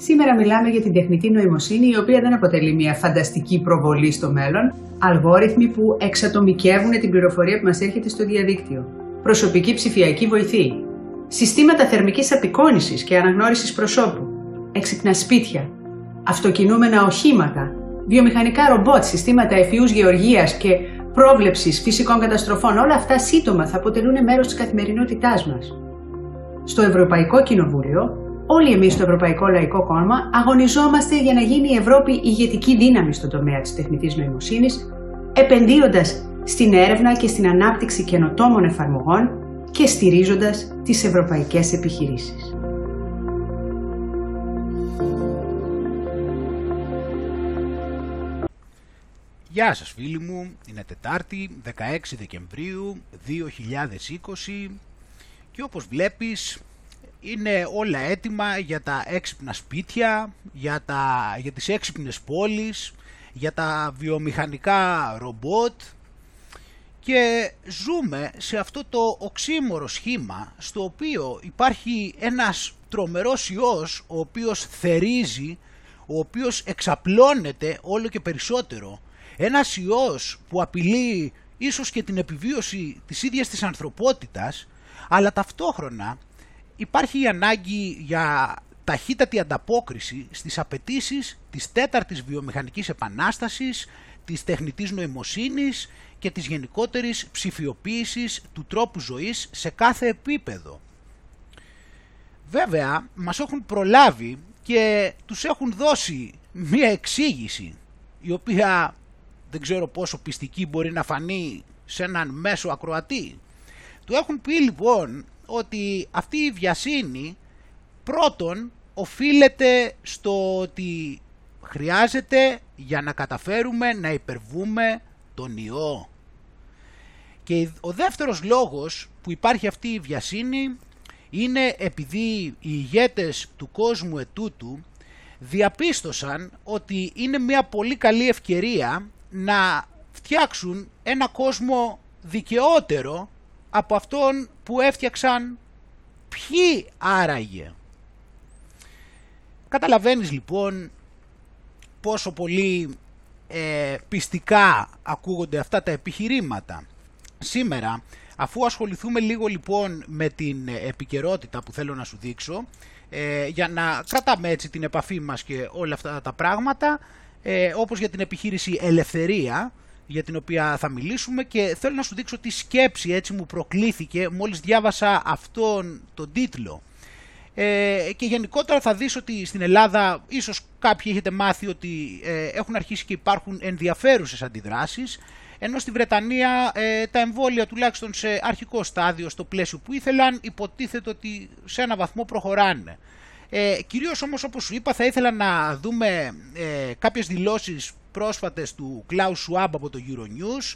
Σήμερα μιλάμε για την τεχνητή νοημοσύνη, η οποία δεν αποτελεί μια φανταστική προβολή στο μέλλον, αλγόριθμοι που εξατομικεύουν την πληροφορία που μας έρχεται στο διαδίκτυο, προσωπική ψηφιακή βοηθή, συστήματα θερμικής απεικόνησης και αναγνώρισης προσώπου, έξυπνα σπίτια, αυτοκινούμενα οχήματα, βιομηχανικά ρομπότ, συστήματα ευφυούς γεωργίας και πρόβλεψης φυσικών καταστροφών, όλα αυτά σύντομα θα αποτελούν μέρος της καθημερινότητάς μας. Στο Ευρωπαϊκό Κοινοβούλιο, όλοι εμείς στο Ευρωπαϊκό Λαϊκό Κόμμα αγωνιζόμαστε για να γίνει η Ευρώπη ηγετική δύναμη στον τομέα της τεχνητής νοημοσύνης, επενδύοντας στην έρευνα και στην ανάπτυξη καινοτόμων εφαρμογών και στηρίζοντας τις ευρωπαϊκές επιχειρήσεις. Γεια σας φίλοι μου, είναι Τετάρτη, 16 Δεκεμβρίου 2020 και όπως βλέπεις είναι όλα έτοιμα για τα έξυπνα σπίτια, για τις έξυπνες πόλεις, για τα βιομηχανικά ρομπότ και ζούμε σε αυτό το οξύμορο σχήμα στο οποίο υπάρχει ένας τρομερός ιός ο οποίος θερίζει, ο οποίος εξαπλώνεται όλο και περισσότερο. Ένας ιός που απειλεί ίσως και την επιβίωση της ίδιας της ανθρωπότητας, αλλά ταυτόχρονα υπάρχει η ανάγκη για ταχύτατη ανταπόκριση στις απαιτήσεις της τέταρτης βιομηχανικής επανάστασης, της τεχνητής νοημοσύνης και της γενικότερης ψηφιοποίησης του τρόπου ζωής σε κάθε επίπεδο. Βέβαια, μας έχουν προλάβει και τους έχουν δώσει μία εξήγηση, η οποία δεν ξέρω πόσο πιστική μπορεί να φανεί σε έναν μέσο ακροατή. Του έχουν πει λοιπόν ότι αυτή η βιασύνη πρώτον οφείλεται στο ότι χρειάζεται για να καταφέρουμε να υπερβούμε τον ιό. Και ο δεύτερος λόγος που υπάρχει αυτή η βιασύνη είναι επειδή οι ηγέτες του κόσμου ετούτου διαπίστωσαν ότι είναι μια πολύ καλή ευκαιρία να φτιάξουν ένα κόσμο δικαιότερο από αυτόν που έφτιαξαν ποιοι άραγε. Καταλαβαίνεις λοιπόν πόσο πολύ πιστικά ακούγονται αυτά τα επιχειρήματα. Σήμερα, αφού ασχοληθούμε λίγο λοιπόν με την επικαιρότητα που θέλω να σου δείξω, για να κρατάμε έτσι την επαφή μας και όλα αυτά τα πράγματα, όπως για την επιχείρηση Ελευθερία, για την οποία θα μιλήσουμε, και θέλω να σου δείξω τι σκέψη έτσι μου προκλήθηκε μόλις διάβασα αυτόν τον τίτλο. Και γενικότερα θα δεις ότι στην Ελλάδα ίσως κάποιοι έχετε μάθει ότι έχουν αρχίσει και υπάρχουν ενδιαφέρουσες αντιδράσεις, ενώ στη Βρετανία τα εμβόλια τουλάχιστον σε αρχικό στάδιο, στο πλαίσιο που ήθελαν, υποτίθεται ότι σε ένα βαθμό προχωράνε. Κυρίως όμως, όπως σου είπα, θα ήθελα να δούμε κάποιες δηλώσεις πρόσφατες του Klaus Schwab από το Euronews,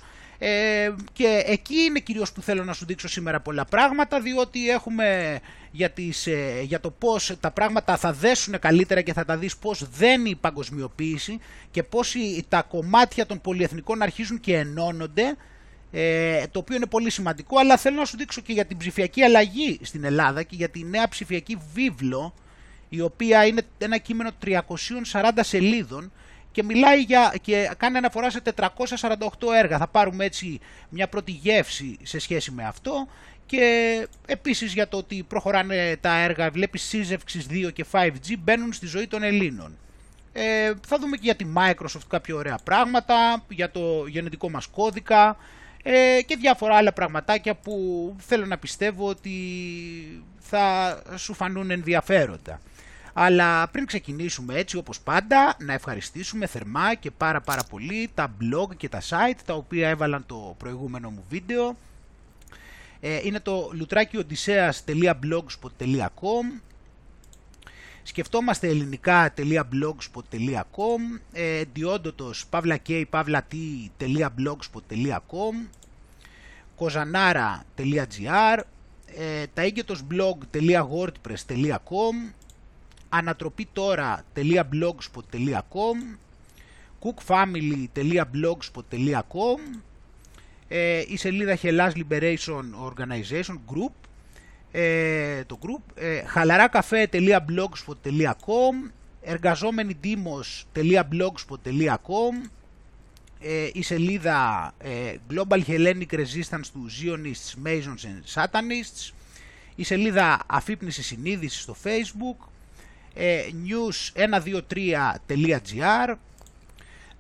και εκεί είναι κυρίως που θέλω να σου δείξω σήμερα πολλά πράγματα, διότι έχουμε για το πώς τα πράγματα θα δέσουν καλύτερα και θα τα δεις πώς δένει η παγκοσμιοποίηση και πώς τα κομμάτια των πολυεθνικών αρχίζουν και ενώνονται, το οποίο είναι πολύ σημαντικό, αλλά θέλω να σου δείξω και για την ψηφιακή αλλαγή στην Ελλάδα και για τη νέα ψηφιακή βίβλο, η οποία είναι ένα κείμενο 340 σελίδων και μιλάει και κάνει αναφορά σε 448 έργα. Θα πάρουμε έτσι μια πρώτη γεύση σε σχέση με αυτό, και επίσης για το ότι προχωράνε τα έργα, βλέπεις, σύζευξης 2 και 5G μπαίνουν στη ζωή των Ελλήνων. Θα δούμε και για τη Microsoft κάποια ωραία πράγματα, για το γενετικό μας κώδικα και διάφορα άλλα πραγματάκια που θέλω να πιστεύω ότι θα σου φανούν ενδιαφέροντα. Αλλά πριν ξεκινήσουμε, έτσι όπως πάντα, να ευχαριστήσουμε θερμά και πάρα πολύ τα blog και τα site τα οποία έβαλαν το προηγούμενο μου βίντεο. Είναι το λουτράκιοντισέας.blogspot.com, σκεφτόμαστε ελληνικά.blogspot.com, diodotospablak.blogspot.com, kozanara.gr, taiggetosblog.wordpress.com, anatropytora.blogspot.com, cookfamily.blogspot.com, η σελίδα Hellas Liberation Organization Group, το group, halarakafe.blogspot.com, εργαζόμενοι-demos.blogspot.com, η σελίδα Global Hellenic Resistance του Zionists, Masons and Satanists, η σελίδα Αφύπνιση Συνείδησης στο Facebook, news123.gr,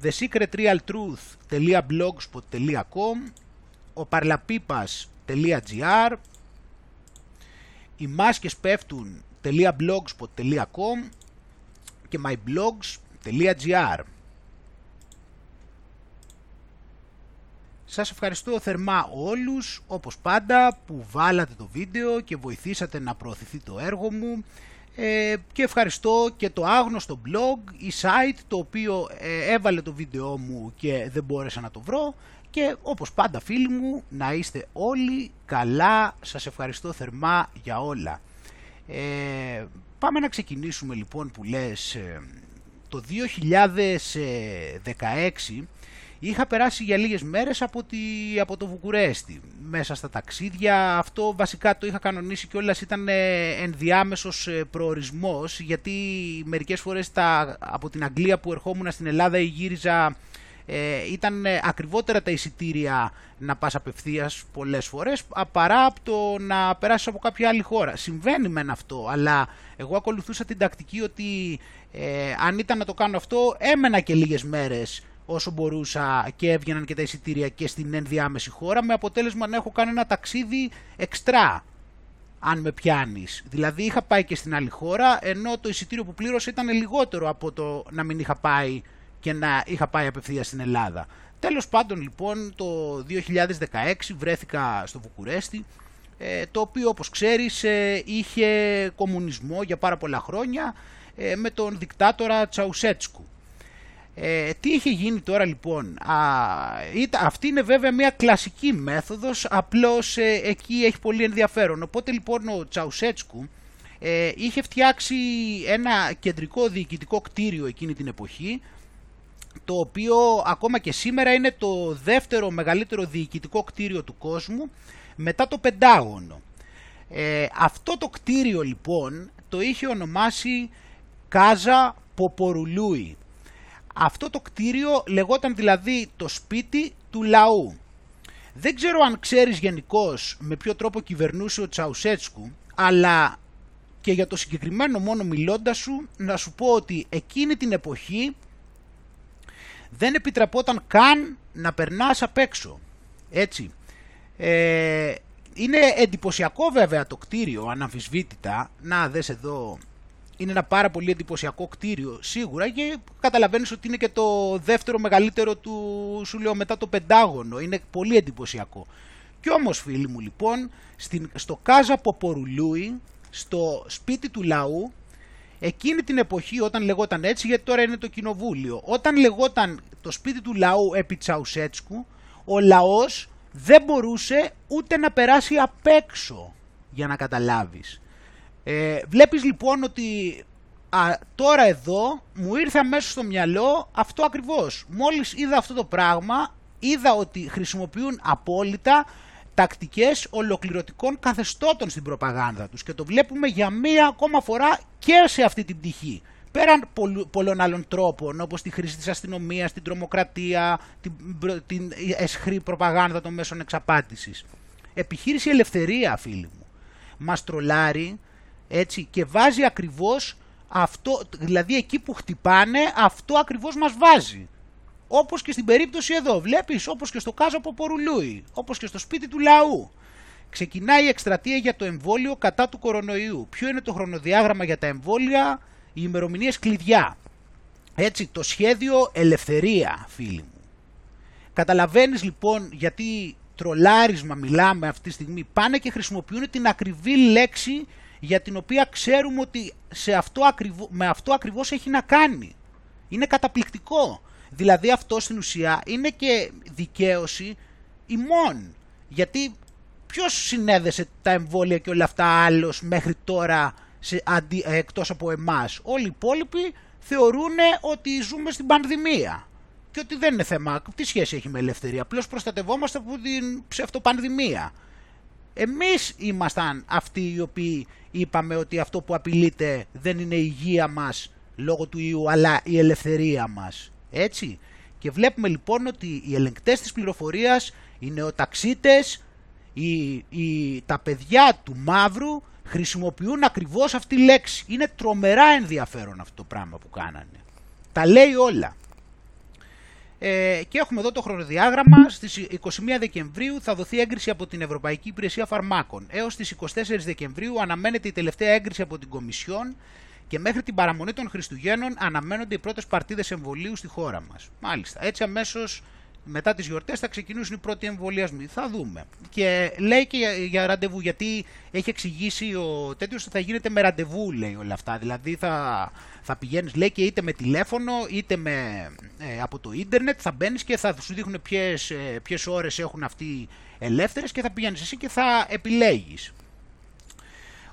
thesecretrealtruth.blogspot.com, oparlapipas.gr, οι μάσκες πέφτουν.blogspot.com και myblogs.gr. Σας ευχαριστώ θερμά όλους, όπως πάντα, που βάλατε το βίντεο και βοηθήσατε να προωθηθεί το έργο μου, και ευχαριστώ και το άγνωστο blog, η site, το οποίο έβαλε το βίντεο μου και δεν μπόρεσα να το βρω. Και όπως πάντα, φίλοι μου, να είστε όλοι καλά. Σας ευχαριστώ θερμά για όλα. Πάμε να ξεκινήσουμε λοιπόν, που λες. Το 2016 είχα περάσει για λίγες μέρες από το Βουκουρέστι, μέσα στα ταξίδια. Αυτό βασικά το είχα κανονίσει κιόλας, ήταν ενδιάμεσος προορισμός, γιατί μερικές φορές από την Αγγλία που ερχόμουν στην Ελλάδα ή γύριζα, ήταν ακριβότερα τα εισιτήρια να πας απευθείας πολλές φορές, παρά από το να περάσεις από κάποια άλλη χώρα. Συμβαίνει μεν αυτό, αλλά εγώ ακολουθούσα την τακτική ότι αν ήταν να το κάνω αυτό, έμενα και λίγες μέρες όσο μπορούσα και έβγαιναν και τα εισιτήρια και στην ενδιάμεση χώρα, με αποτέλεσμα να έχω κάνει ένα ταξίδι εξτρά, αν με πιάνεις. Δηλαδή είχα πάει και στην άλλη χώρα, ενώ το εισιτήριο που πλήρωσα ήταν λιγότερο από το να μην είχα πάει και να είχα πάει απευθείας στην Ελλάδα. Τέλος πάντων, λοιπόν, το 2016 βρέθηκα στο Βουκουρέστι, το οποίο, όπως ξέρεις, είχε κομμουνισμό για πάρα πολλά χρόνια, με τον δικτάτορα Τσαουσέσκου. Τι είχε γίνει τώρα λοιπόν? Αυτή είναι βέβαια μια κλασική μέθοδος, απλώς εκεί έχει πολύ ενδιαφέρον. Οπότε λοιπόν ο Τσαουσέσκου είχε φτιάξει ένα κεντρικό διοικητικό κτίριο εκείνη την εποχή, το οποίο ακόμα και σήμερα είναι το δεύτερο μεγαλύτερο διοικητικό κτίριο του κόσμου μετά το Πεντάγωνο. Αυτό το κτίριο λοιπόν το είχε ονομάσει Κάζα Ποπορουλούι. Αυτό το κτίριο λεγόταν δηλαδή το σπίτι του λαού. Δεν ξέρω αν ξέρεις γενικώς με ποιο τρόπο κυβερνούσε ο Τσαουσέσκου, αλλά και για το συγκεκριμένο μόνο μιλώντας σου, να σου πω ότι εκείνη την εποχή δεν επιτραπόταν καν να περνάς απ' έξω. Έτσι. Είναι εντυπωσιακό βέβαια το κτίριο, αναμφισβήτητα. Να δες εδώ. Είναι ένα πάρα πολύ εντυπωσιακό κτίριο, σίγουρα, και καταλαβαίνεις ότι είναι και το δεύτερο μεγαλύτερο του, σου λέω, μετά το Πεντάγωνο. Είναι πολύ εντυπωσιακό. Κι όμως, φίλοι μου, λοιπόν, στο Κάζα Ποπορουλούι, στο σπίτι του λαού, εκείνη την εποχή όταν λεγόταν έτσι, γιατί τώρα είναι το κοινοβούλιο, όταν λεγόταν το σπίτι του λαού επί Τσαουσέσκου, ο λαός δεν μπορούσε ούτε να περάσει απ' έξω, για να καταλάβεις. Βλέπεις λοιπόν ότι τώρα εδώ μου ήρθε αμέσως στο μυαλό αυτό ακριβώς. Μόλις είδα αυτό το πράγμα, είδα ότι χρησιμοποιούν απόλυτα τακτικές ολοκληρωτικών καθεστώτων στην προπαγάνδα τους, και το βλέπουμε για μία ακόμα φορά και σε αυτή την πτυχή. Πέραν πολλών άλλων τρόπων, όπως τη χρήση της αστυνομίας, την τρομοκρατία, την εσχρή προπαγάνδα των μέσων εξαπάτησης. Επιχείρηση Ελευθερία, φίλοι μου, μας τρολάρει. Έτσι, και βάζει ακριβώς αυτό, δηλαδή εκεί που χτυπάνε, αυτό ακριβώς μας βάζει. Όπως και στην περίπτωση εδώ, βλέπεις, όπως και στο Κάζα Ποπορουλούι, όπως και στο σπίτι του λαού. Ξεκινάει η εκστρατεία για το εμβόλιο κατά του κορονοϊού. Ποιο είναι το χρονοδιάγραμμα για τα εμβόλια? Οι ημερομηνίες κλειδιά. Έτσι, το σχέδιο Ελευθερία, φίλοι μου. Καταλαβαίνεις λοιπόν γιατί τρολάρισμα μιλάμε αυτή τη στιγμή. Πάνε και χρησιμοποιούν την ακριβή λέξη για την οποία ξέρουμε ότι με αυτό ακριβώς έχει να κάνει. Είναι καταπληκτικό. Δηλαδή αυτό στην ουσία είναι και δικαίωση ημών. Γιατί ποιος συνέδεσε τα εμβόλια και όλα αυτά άλλος μέχρι τώρα, εκτός από εμάς? Όλοι οι υπόλοιποι θεωρούν ότι ζούμε στην πανδημία και ότι δεν είναι θέμα. Τι σχέση έχει με ελευθερία? Απλώς προστατευόμαστε από την ψευτοπανδημία. Εμείς ήμασταν αυτοί οι οποίοι είπαμε ότι αυτό που απειλείται δεν είναι η υγεία μας, λόγω του ιού, αλλά η ελευθερία μας. Έτσι. Και βλέπουμε λοιπόν ότι οι ελεγκτές της πληροφορίας, οι νεοταξίτες, τα παιδιά του μαύρου χρησιμοποιούν ακριβώς αυτή τη λέξη. Είναι τρομερά ενδιαφέρον αυτό το πράγμα που κάνανε. Τα λέει όλα. Και έχουμε εδώ το χρονοδιάγραμμα. Στις 21 Δεκεμβρίου θα δοθεί έγκριση από την Ευρωπαϊκή Υπηρεσία Φαρμάκων. Έως τις 24 Δεκεμβρίου αναμένεται η τελευταία έγκριση από την Κομισιόν και μέχρι την παραμονή των Χριστουγέννων αναμένονται οι πρώτες παρτίδες εμβολίου στη χώρα μας. Μάλιστα, έτσι αμέσως μετά τις γιορτές θα ξεκινήσουν οι πρώτοι εμβολιασμοί. Θα δούμε. Και λέει και για ραντεβού, γιατί έχει εξηγήσει ο τέτοιος ότι θα γίνεται με ραντεβού, λέει, όλα αυτά. Δηλαδή θα πηγαίνεις, λέει, και είτε με τηλέφωνο είτε με, από το ίντερνετ θα μπαίνεις και θα σου δείχνουν ποιες ώρες έχουν αυτοί ελεύθερες και θα πηγαίνεις εσύ και θα επιλέγεις.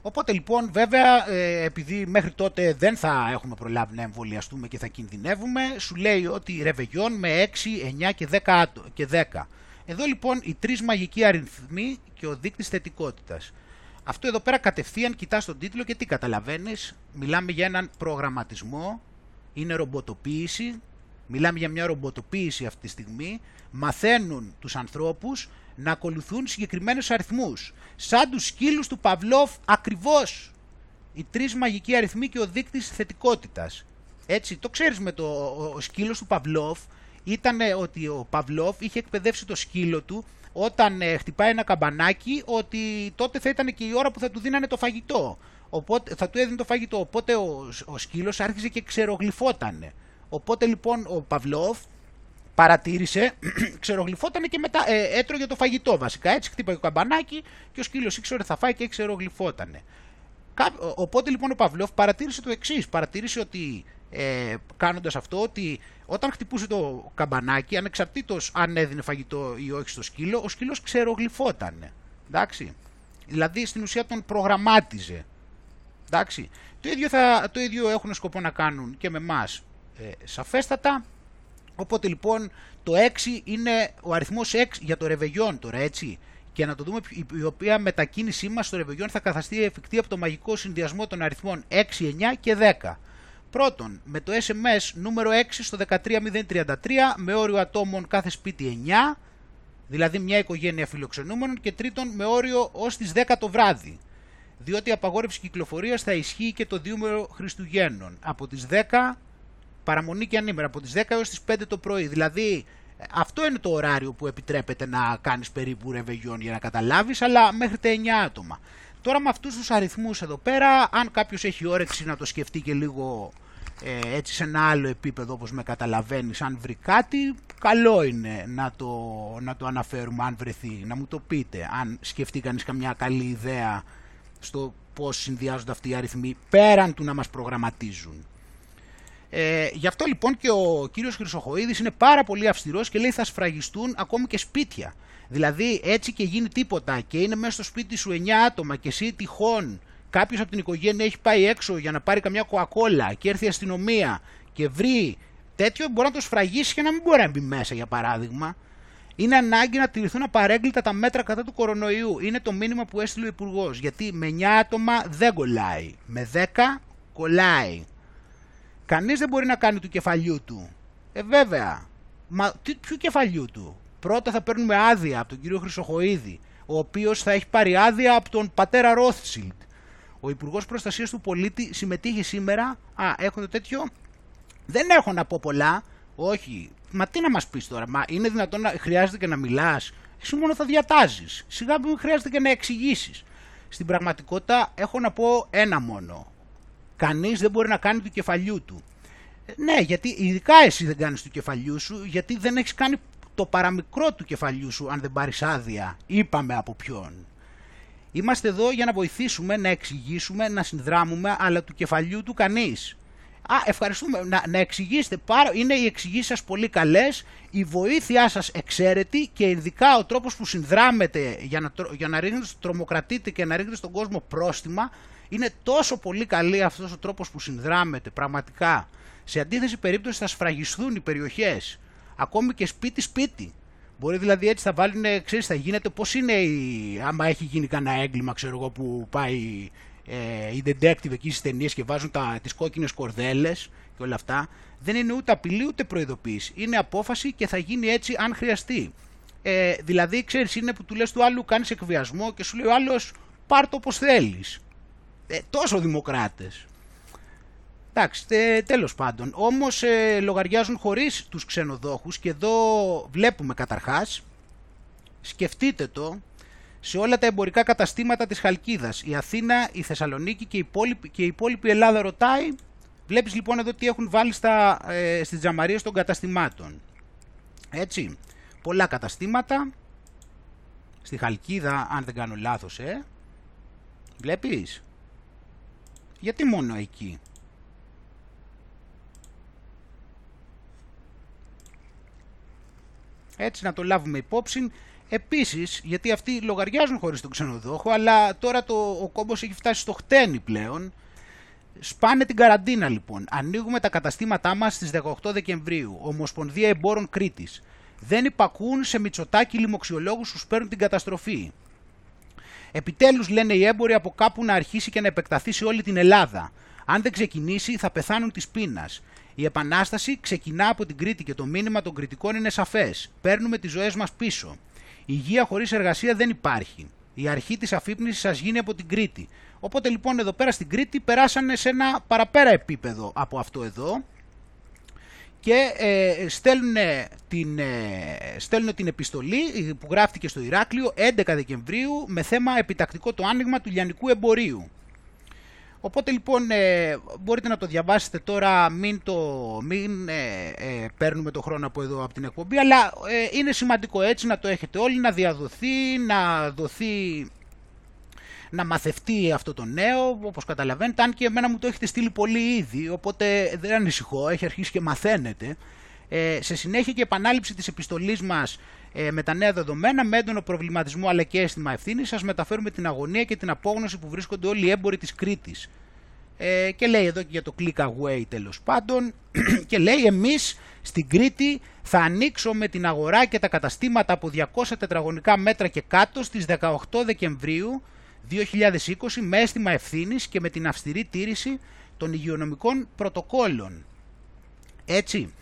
Οπότε λοιπόν, βέβαια, επειδή μέχρι τότε δεν θα έχουμε προλάβει να εμβολιαστούμε και θα κινδυνεύουμε, σου λέει ότι ρεβεγιόν με 6, 9 και 10. Εδώ λοιπόν οι τρεις μαγικοί αριθμοί και ο δείκτης θετικότητας. Αυτό εδώ πέρα κατευθείαν κοιτάς τον τίτλο και τι καταλαβαίνεις. Μιλάμε για έναν προγραμματισμό, είναι ρομποτοποίηση, μιλάμε για μια ρομποτοποίηση αυτή τη στιγμή. Μαθαίνουν τους ανθρώπους να ακολουθούν συγκεκριμένους αριθμούς. Σαν τους σκύλους του Παυλόφ ακριβώς. Οι τρεις μαγικοί αριθμοί και ο δείκτης θετικότητας. Έτσι, το ξέρεις με το ο σκύλος του Παυλόφ. Ήταν ότι ο Παυλόφ είχε εκπαιδεύσει το σκύλο του όταν χτυπάει ένα καμπανάκι, ότι τότε θα ήταν και η ώρα που θα του δίνανε το φαγητό. Οπότε, θα του έδινε το φαγητό. Οπότε ο σκύλος άρχισε και ξερογλυφότανε. Οπότε λοιπόν ο Παυλόφ παρατήρησε, ξερογλυφότανε και μετά έτρωγε το φαγητό βασικά. Έτσι χτύπαγε το καμπανάκι και ο σκύλος ήξερε θα φάει και ξερογλυφότανε. Οπότε λοιπόν ο Παυλόφ παρατήρησε το εξής. Παρατήρησε ότι κάνοντας αυτό, ότι όταν χτυπούσε το καμπανάκι, ανεξαρτήτως αν έδινε φαγητό ή όχι στο σκύλο, ο σκύλος ξερογλυφότανε. Εντάξει. Δηλαδή στην ουσία τον προγραμμάτιζε. Εντάξει. Το ίδιο έχουν σκοπό να κάνουν και με εμάς. Σαφέστατα. Οπότε λοιπόν το 6 είναι ο αριθμός 6 για το ρεβεγιόν τώρα, έτσι, και να το δούμε, η οποία μετακίνησή μας στο ρεβεγιόν θα καθαστεί εφικτή από το μαγικό συνδυασμό των αριθμών 6, 9 και 10. Πρώτον, με το SMS νούμερο 6 στο 13033 με όριο ατόμων κάθε σπίτι 9, δηλαδή μια οικογένεια φιλοξενούμενων, και τρίτον με όριο ως τις 10 το βράδυ. Διότι η απαγόρευση κυκλοφορίας θα ισχύει και το διήμερο Χριστουγέννων από τις 10 παραμονή και ανήμερα, από τις 10 έως τις 5 το πρωί. Δηλαδή αυτό είναι το ωράριο που επιτρέπεται να κάνεις περίπου ρεβεγιόν, για να καταλάβεις, αλλά μέχρι τα 9 άτομα. Τώρα με αυτούς τους αριθμούς εδώ πέρα, αν κάποιος έχει όρεξη να το σκεφτεί και λίγο έτσι σε ένα άλλο επίπεδο, όπως με καταλαβαίνεις, αν βρει κάτι, καλό είναι να το αναφέρουμε αν βρεθεί, να μου το πείτε, αν σκεφτεί κανείς καμιά καλή ιδέα στο πώς συνδυάζονται αυτοί οι αριθμοί, πέραν του να μας προγραμματίζουν. Γι' αυτό λοιπόν και ο κύριος Χρυσοχοΐδης είναι πάρα πολύ αυστηρός και λέει θα σφραγιστούν ακόμη και σπίτια. Δηλαδή έτσι και γίνει τίποτα και είναι μέσα στο σπίτι σου 9 άτομα και εσύ τυχόν κάποιος από την οικογένεια έχει πάει έξω για να πάρει καμιά κοκακόλα και έρθει η αστυνομία και βρει τέτοιο, μπορεί να το σφραγίσει και να μην μπορεί να μπει μέσα, για παράδειγμα. Είναι ανάγκη να τηρηθούν απαρέγκλιτα τα μέτρα κατά του κορονοϊού. Είναι το μήνυμα που έστειλε ο Υπουργός. Γιατί με 9 άτομα δεν κολλάει, με 10 κολλάει. Κανείς δεν μπορεί να κάνει του κεφαλιού του. Βέβαια. Μα ποιου κεφαλιού του? Πρώτα θα παίρνουμε άδεια από τον κύριο Χρυσοχοΐδη, ο οποίος θα έχει πάρει άδεια από τον πατέρα Ρόθσιλντ. Ο Υπουργός Προστασίας του Πολίτη συμμετείχε σήμερα. Έχω το τέτοιο. Δεν έχω να πω πολλά. Όχι. Μα τι να μας πεις τώρα? Μα είναι δυνατόν να χρειάζεται και να μιλάς? Εσύ μόνο θα διατάζεις. Σιγά που χρειάζεται και να εξηγήσεις. Στην πραγματικότητα έχω να πω ένα μόνο. Κανείς δεν μπορεί να κάνει του κεφαλιού του. Ναι, γιατί ειδικά εσύ δεν κάνεις του κεφαλιού σου, γιατί δεν έχεις κάνει το παραμικρό του κεφαλιού σου αν δεν πάρεις άδεια. Είπαμε από ποιον. Είμαστε εδώ για να βοηθήσουμε, να εξηγήσουμε, να συνδράμουμε, αλλά του κεφαλιού του κανείς. Ευχαριστούμε. Να εξηγήσετε πάρα. Είναι οι εξηγήσεις σας πολύ καλές, η βοήθειά σας εξαίρετη και ειδικά ο τρόπος που συνδράμετε για να τρομοκρατείτε και να ρίχνετε στον κόσμο πρόστιμα. Είναι τόσο πολύ καλή αυτός ο τρόπος που συνδράμεται πραγματικά. Σε αντίθεση περίπτωση θα σφραγιστούν οι περιοχές, ακόμη και σπίτι-σπίτι. Μπορεί δηλαδή έτσι θα βάλουν, ξέρεις, θα γίνεται πώς είναι, άμα έχει γίνει κανένα έγκλημα, ξέρω εγώ, που πάει οι detective εκεί στις ταινίες και βάζουν τις κόκκινες κορδέλες και όλα αυτά, δεν είναι ούτε απειλή ούτε προειδοποίηση. Είναι απόφαση και θα γίνει έτσι αν χρειαστεί. Δηλαδή, ξέρεις, είναι που του λες του άλλου κάνεις εκβιασμό και σου λέει ο άλλος πάρ' το όπως θέλεις. Τόσο δημοκράτες. Εντάξει, τέλος πάντων. Όμως λογαριάζουν χωρίς τους ξενοδόχους και εδώ βλέπουμε καταρχάς, σκεφτείτε το, σε όλα τα εμπορικά καταστήματα της Χαλκίδας, η Αθήνα, η Θεσσαλονίκη και η υπόλοιπη Ελλάδα ρωτάει. Βλέπεις λοιπόν εδώ τι έχουν βάλει στις τζαμαρίες των καταστημάτων. Έτσι, πολλά καταστήματα, στη Χαλκίδα αν δεν κάνω λάθος, βλέπεις, γιατί μόνο εκεί. Έτσι να το λάβουμε υπόψη. Επίσης, γιατί αυτοί λογαριάζουν χωρίς τον ξενοδόχο, αλλά τώρα ο κόμπος έχει φτάσει στο χτένι πλέον. Σπάνε την καραντίνα λοιπόν. Ανοίγουμε τα καταστήματά μας στις 18 Δεκεμβρίου. Ομοσπονδία Εμπόρων Κρήτης. Δεν υπακούν σε Μητσοτάκη λοιμοξιολόγους που παίρνουν την καταστροφή. Επιτέλους, λένε οι έμποροι, από κάπου να αρχίσει και να επεκταθεί σε όλη την Ελλάδα. Αν δεν ξεκινήσει, θα πεθάνουν της πείνας. Η επανάσταση ξεκινά από την Κρήτη και το μήνυμα των κριτικών είναι σαφές. Παίρνουμε τις ζωές μας πίσω. Υγεία χωρίς εργασία δεν υπάρχει. Η αρχή της αφύπνισης σας γίνει από την Κρήτη. Οπότε λοιπόν εδώ πέρα στην Κρήτη περάσανε σε ένα παραπέρα επίπεδο από αυτό εδώ και στέλνουν την επιστολή που γράφτηκε στο Ηράκλειο 11 Δεκεμβρίου με θέμα επιτακτικό το άνοιγμα του λιανικού εμπορίου. Οπότε λοιπόν μπορείτε να το διαβάσετε τώρα, μην παίρνουμε το χρόνο από εδώ από την εκπομπή, αλλά είναι σημαντικό έτσι να το έχετε όλοι, να διαδοθεί, να μαθευτεί αυτό το νέο, όπως καταλαβαίνετε, αν και εμένα μου το έχετε στείλει πολύ ήδη, οπότε δεν ανησυχώ, έχει αρχίσει και μαθαίνετε. Σε συνέχεια και επανάληψη της επιστολής μας με τα νέα δεδομένα, με έντονο προβληματισμό αλλά και αίσθημα ευθύνης, σας μεταφέρουμε την αγωνία και την απόγνωση που βρίσκονται όλοι οι έμποροι της Κρήτης. Και λέει εδώ και για το click away τέλος πάντων, και λέει εμείς στην Κρήτη θα ανοίξουμε την αγορά και τα καταστήματα από 200 τετραγωνικά μέτρα και κάτω στις 18 Δεκεμβρίου 2020 με αίσθημα ευθύνης και με την αυστηρή τήρηση των υγειονομικών πρωτοκόλων. Έτσι.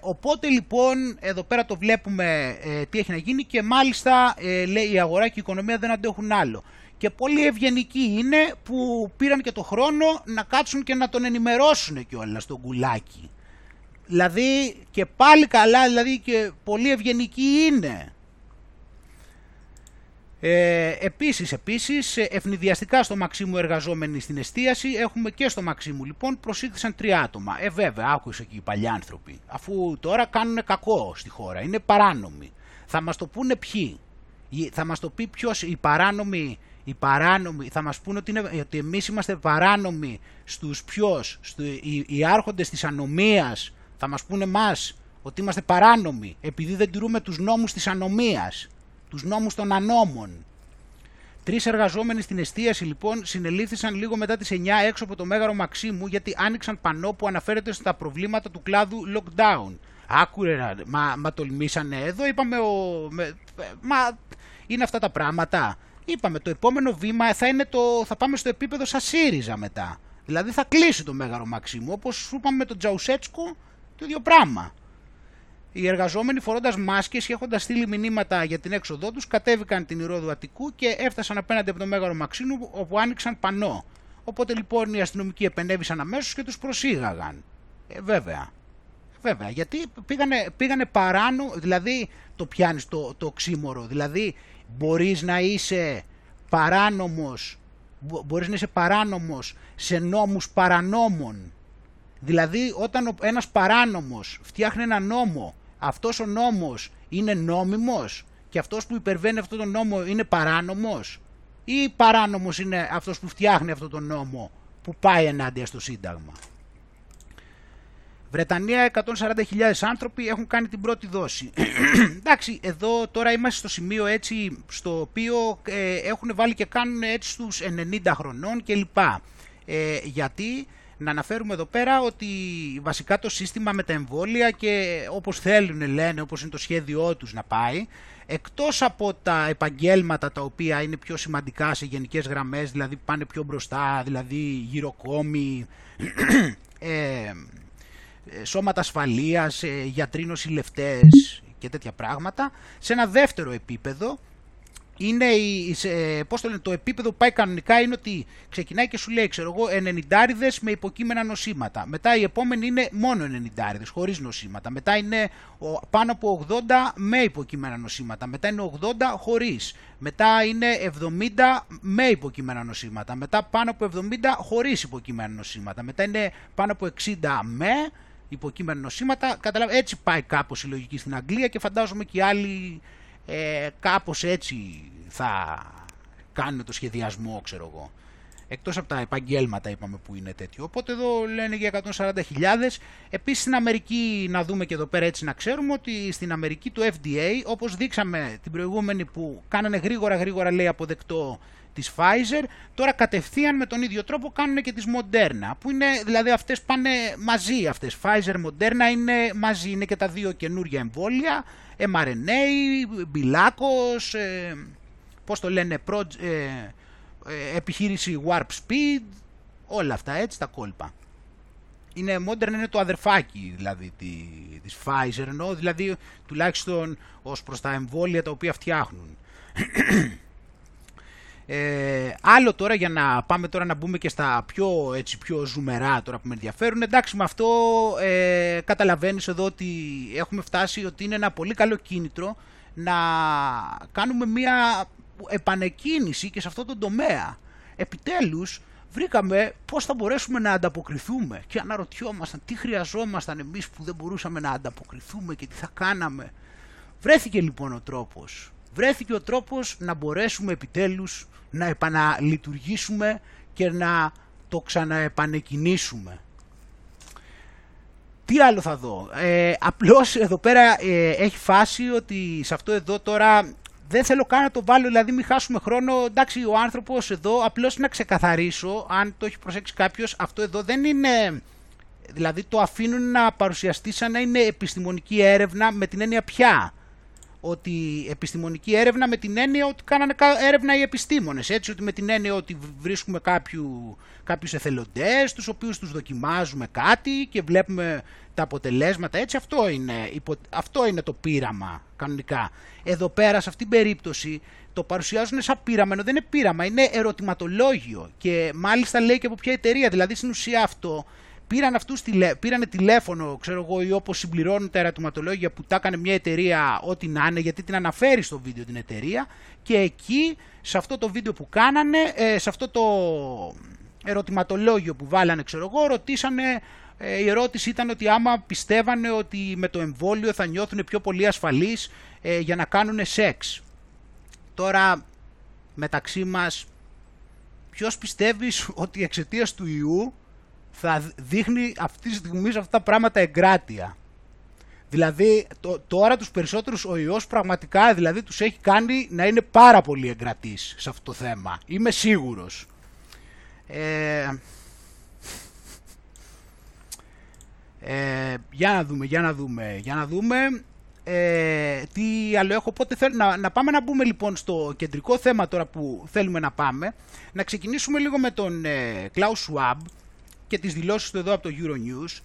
Οπότε λοιπόν εδώ πέρα το βλέπουμε τι έχει να γίνει και μάλιστα λέει η αγορά και η οικονομία δεν αντέχουν άλλο. Και πολύ ευγενικοί είναι που πήραν και το χρόνο να κάτσουν και να τον ενημερώσουν κιόλας τον κουλάκι. Δηλαδή και πάλι καλά, δηλαδή και πολύ ευγενικοί είναι. Επίσης, ευνηδιαστικά στο Μαξίμου εργαζόμενοι στην εστίαση, έχουμε και στο Μαξίμου λοιπόν προσήχθησαν 3 άτομα. Βέβαια, άκουσε και οι παλιά άνθρωποι, αφού τώρα κάνουν κακό στη χώρα, είναι παράνομοι. Θα μας το πούνε ποιοι, θα μας το πει ποιος, οι παράνομοι, θα μας πούνε ότι εμείς είμαστε παράνομοι στους ποιος, οι άρχοντες της ανομίας, θα μας πούνε εμάς ότι είμαστε παράνομοι επειδή δεν τηρούμε τους νόμους της ανομίας. Τους νόμους των ανόμων. 3 εργαζόμενοι στην εστίαση λοιπόν συνελήφθησαν λίγο μετά τις 9 έξω από το Μέγαρο Μαξίμου γιατί άνοιξαν πανό που αναφέρεται στα προβλήματα του κλάδου lockdown. Άκουρε, μα τολμήσανε εδώ, είπαμε, μα είναι αυτά τα πράγματα. Είπαμε το επόμενο βήμα θα πάμε στο επίπεδο σαν ΣΥΡΙΖΑ μετά. Δηλαδή θα κλείσει το Μέγαρο Μαξίμου, όπως σου είπαμε με τον Τσαουσέσκου, το ίδιο πράγμα. Οι εργαζόμενοι φορώντας μάσκες και έχοντας στείλει μηνύματα για την έξοδό τους κατέβηκαν την Ηρώδου Αττικού και έφτασαν απέναντι από το Μέγαρο Μαξίμου όπου άνοιξαν πανό. Οπότε λοιπόν οι αστυνομικοί επενέβησαν αμέσως και τους προσήγαγαν. Βέβαια, γιατί πήγανε παράνομο, δηλαδή το πιάνεις το οξύμορο, δηλαδή μπορείς να είσαι παράνομος σε νόμους παρανόμων. Δηλαδή όταν ένας παράνομος φτιάχνει ένα νόμο, αυτός ο νόμος είναι νόμιμος και αυτός που υπερβαίνει αυτόν τον νόμο είναι παράνομος, ή παράνομος είναι αυτός που φτιάχνει αυτόν τον νόμο που πάει ενάντια στο Σύνταγμα. Βρετανία 140.000 άνθρωποι έχουν κάνει την πρώτη δόση. Εντάξει, εδώ τώρα είμαστε στο σημείο έτσι στο οποίο έχουν βάλει και κάνουν έτσι στους 90 χρονών κλπ. Γιατί Να αναφέρουμε εδώ πέρα ότι βασικά το σύστημα με τα εμβόλια και όπως θέλουν λένε, όπως είναι το σχέδιό τους να πάει, εκτός από τα επαγγέλματα τα οποία είναι πιο σημαντικά σε γενικές γραμμές, δηλαδή πάνε πιο μπροστά, δηλαδή γυροκόμοι, σώματα ασφαλείας, γιατροί, νοσηλευτές και τέτοια πράγματα, σε ένα δεύτερο επίπεδο, είναι το επίπεδο που πάει κανονικά είναι ότι ξεκινάει και σου λέει, ξέρω εγώ, 90'ριδες με υποκείμενα νοσήματα. Μετά η επόμενη είναι μόνο 90'ριδες, χωρίς νοσήματα. Μετά είναι πάνω από 80 με υποκείμενα νοσήματα. Μετά είναι 80 χωρίς. Μετά είναι 70 με υποκείμενα νοσήματα. Μετά πάνω από 70 χωρίς υποκείμενα νοσήματα. Μετά είναι πάνω από 60 με υποκείμενα νοσήματα. Έτσι πάει κάπως η λογική στην Αγγλία και φαντάζομαι και οι άλλοι. Κάπως έτσι θα κάνουν το σχεδιασμό, ξέρω εγώ. Εκτός από τα επαγγέλματα είπαμε που είναι τέτοιο. Οπότε εδώ λένε για 140.000. Επίσης στην Αμερική, να δούμε και εδώ πέρα έτσι να ξέρουμε ότι στην Αμερική το FDA, όπως δείξαμε την προηγούμενη που κάνανε γρήγορα λέει αποδεκτό της Pfizer, τώρα κατευθείαν με τον ίδιο τρόπο κάνουν και τις Moderna, που είναι, δηλαδή αυτές πάνε μαζί, αυτές Pfizer, Moderna είναι μαζί, είναι και τα δύο καινούργια εμβόλια, mRNA, μπιλάκος, πώς το λένε, επιχείρηση Warp Speed, όλα αυτά έτσι τα κόλπα. Είναι Moderna, είναι το αδερφάκι δηλαδή της Pfizer, εννοώ, δηλαδή τουλάχιστον ως προς τα εμβόλια τα οποία φτιάχνουν. Άλλο τώρα, για να πάμε τώρα να μπούμε και στα πιο ζουμερά τώρα που με ενδιαφέρουν, εντάξει, με αυτό καταλαβαίνεις εδώ ότι έχουμε φτάσει, ότι είναι ένα πολύ καλό κίνητρο να κάνουμε μια επανεκκίνηση και σε αυτό το τομέα. Επιτέλους βρήκαμε πώς θα μπορέσουμε να ανταποκριθούμε και αναρωτιόμασταν τι χρειαζόμασταν εμείς που δεν μπορούσαμε να ανταποκριθούμε και τι θα κάναμε. Βρέθηκε λοιπόν ο τρόπος. Βρέθηκε ο τρόπος να μπορέσουμε επιτέλους να επαναλειτουργήσουμε και να το ξαναεπανεκκινήσουμε. Τι άλλο θα δω. Απλώς εδώ πέρα έχει φάση ότι σε αυτό εδώ τώρα δεν θέλω καν να το βάλω, δηλαδή μην χάσουμε χρόνο. Εντάξει, ο άνθρωπος εδώ, απλώς να ξεκαθαρίσω, αν το έχει προσέξει κάποιος, αυτό εδώ δεν είναι... Δηλαδή το αφήνουν να παρουσιαστεί σαν να είναι επιστημονική έρευνα, με την έννοια πια ότι επιστημονική έρευνα με την έννοια ότι κάνανε έρευνα οι επιστήμονες, έτσι, ότι με την έννοια ότι βρίσκουμε κάποιους εθελοντές, τους οποίους τους δοκιμάζουμε κάτι και βλέπουμε τα αποτελέσματα, έτσι, αυτό είναι το πείραμα κανονικά. Εδώ πέρα, σε αυτήν την περίπτωση, το παρουσιάζουν σαν πείραμα, ενώ δεν είναι πείραμα, είναι ερωτηματολόγιο και μάλιστα λέει και από ποια εταιρεία, δηλαδή στην ουσία αυτό... Πήρανε τηλέφωνο, ξέρω εγώ, ή όπως συμπληρώνουν τα ερωτηματολόγια που τα έκανε μια εταιρεία, ό,τι να είναι, γιατί την αναφέρει στο βίντεο την εταιρεία, και εκεί, σε αυτό το βίντεο που κάνανε, σε αυτό το ερωτηματολόγιο που βάλανε, ξέρω εγώ, ρωτήσανε, η ερώτηση ήταν ότι άμα πιστεύανε ότι με το εμβόλιο θα νιώθουν πιο πολύ ασφαλείς για να κάνουν σεξ. Τώρα, μεταξύ μας, ποιος πιστεύεις ότι εξαιτίας του ιού θα δείχνει αυτή τη στιγμή σε αυτά τα πράγματα εγκράτεια? Δηλαδή τώρα τους περισσότερους ο ιός πραγματικά δηλαδή τους έχει κάνει να είναι πάρα πολύ εγκρατείς σε αυτό το θέμα. Είμαι σίγουρος. Για να δούμε. Τι άλλο έχω, οπότε θέλω να πάμε να μπούμε λοιπόν στο κεντρικό θέμα τώρα που θέλουμε να πάμε. Να ξεκινήσουμε λίγο με τον Klaus Schwab και τις δηλώσεις του εδώ από το Euronews,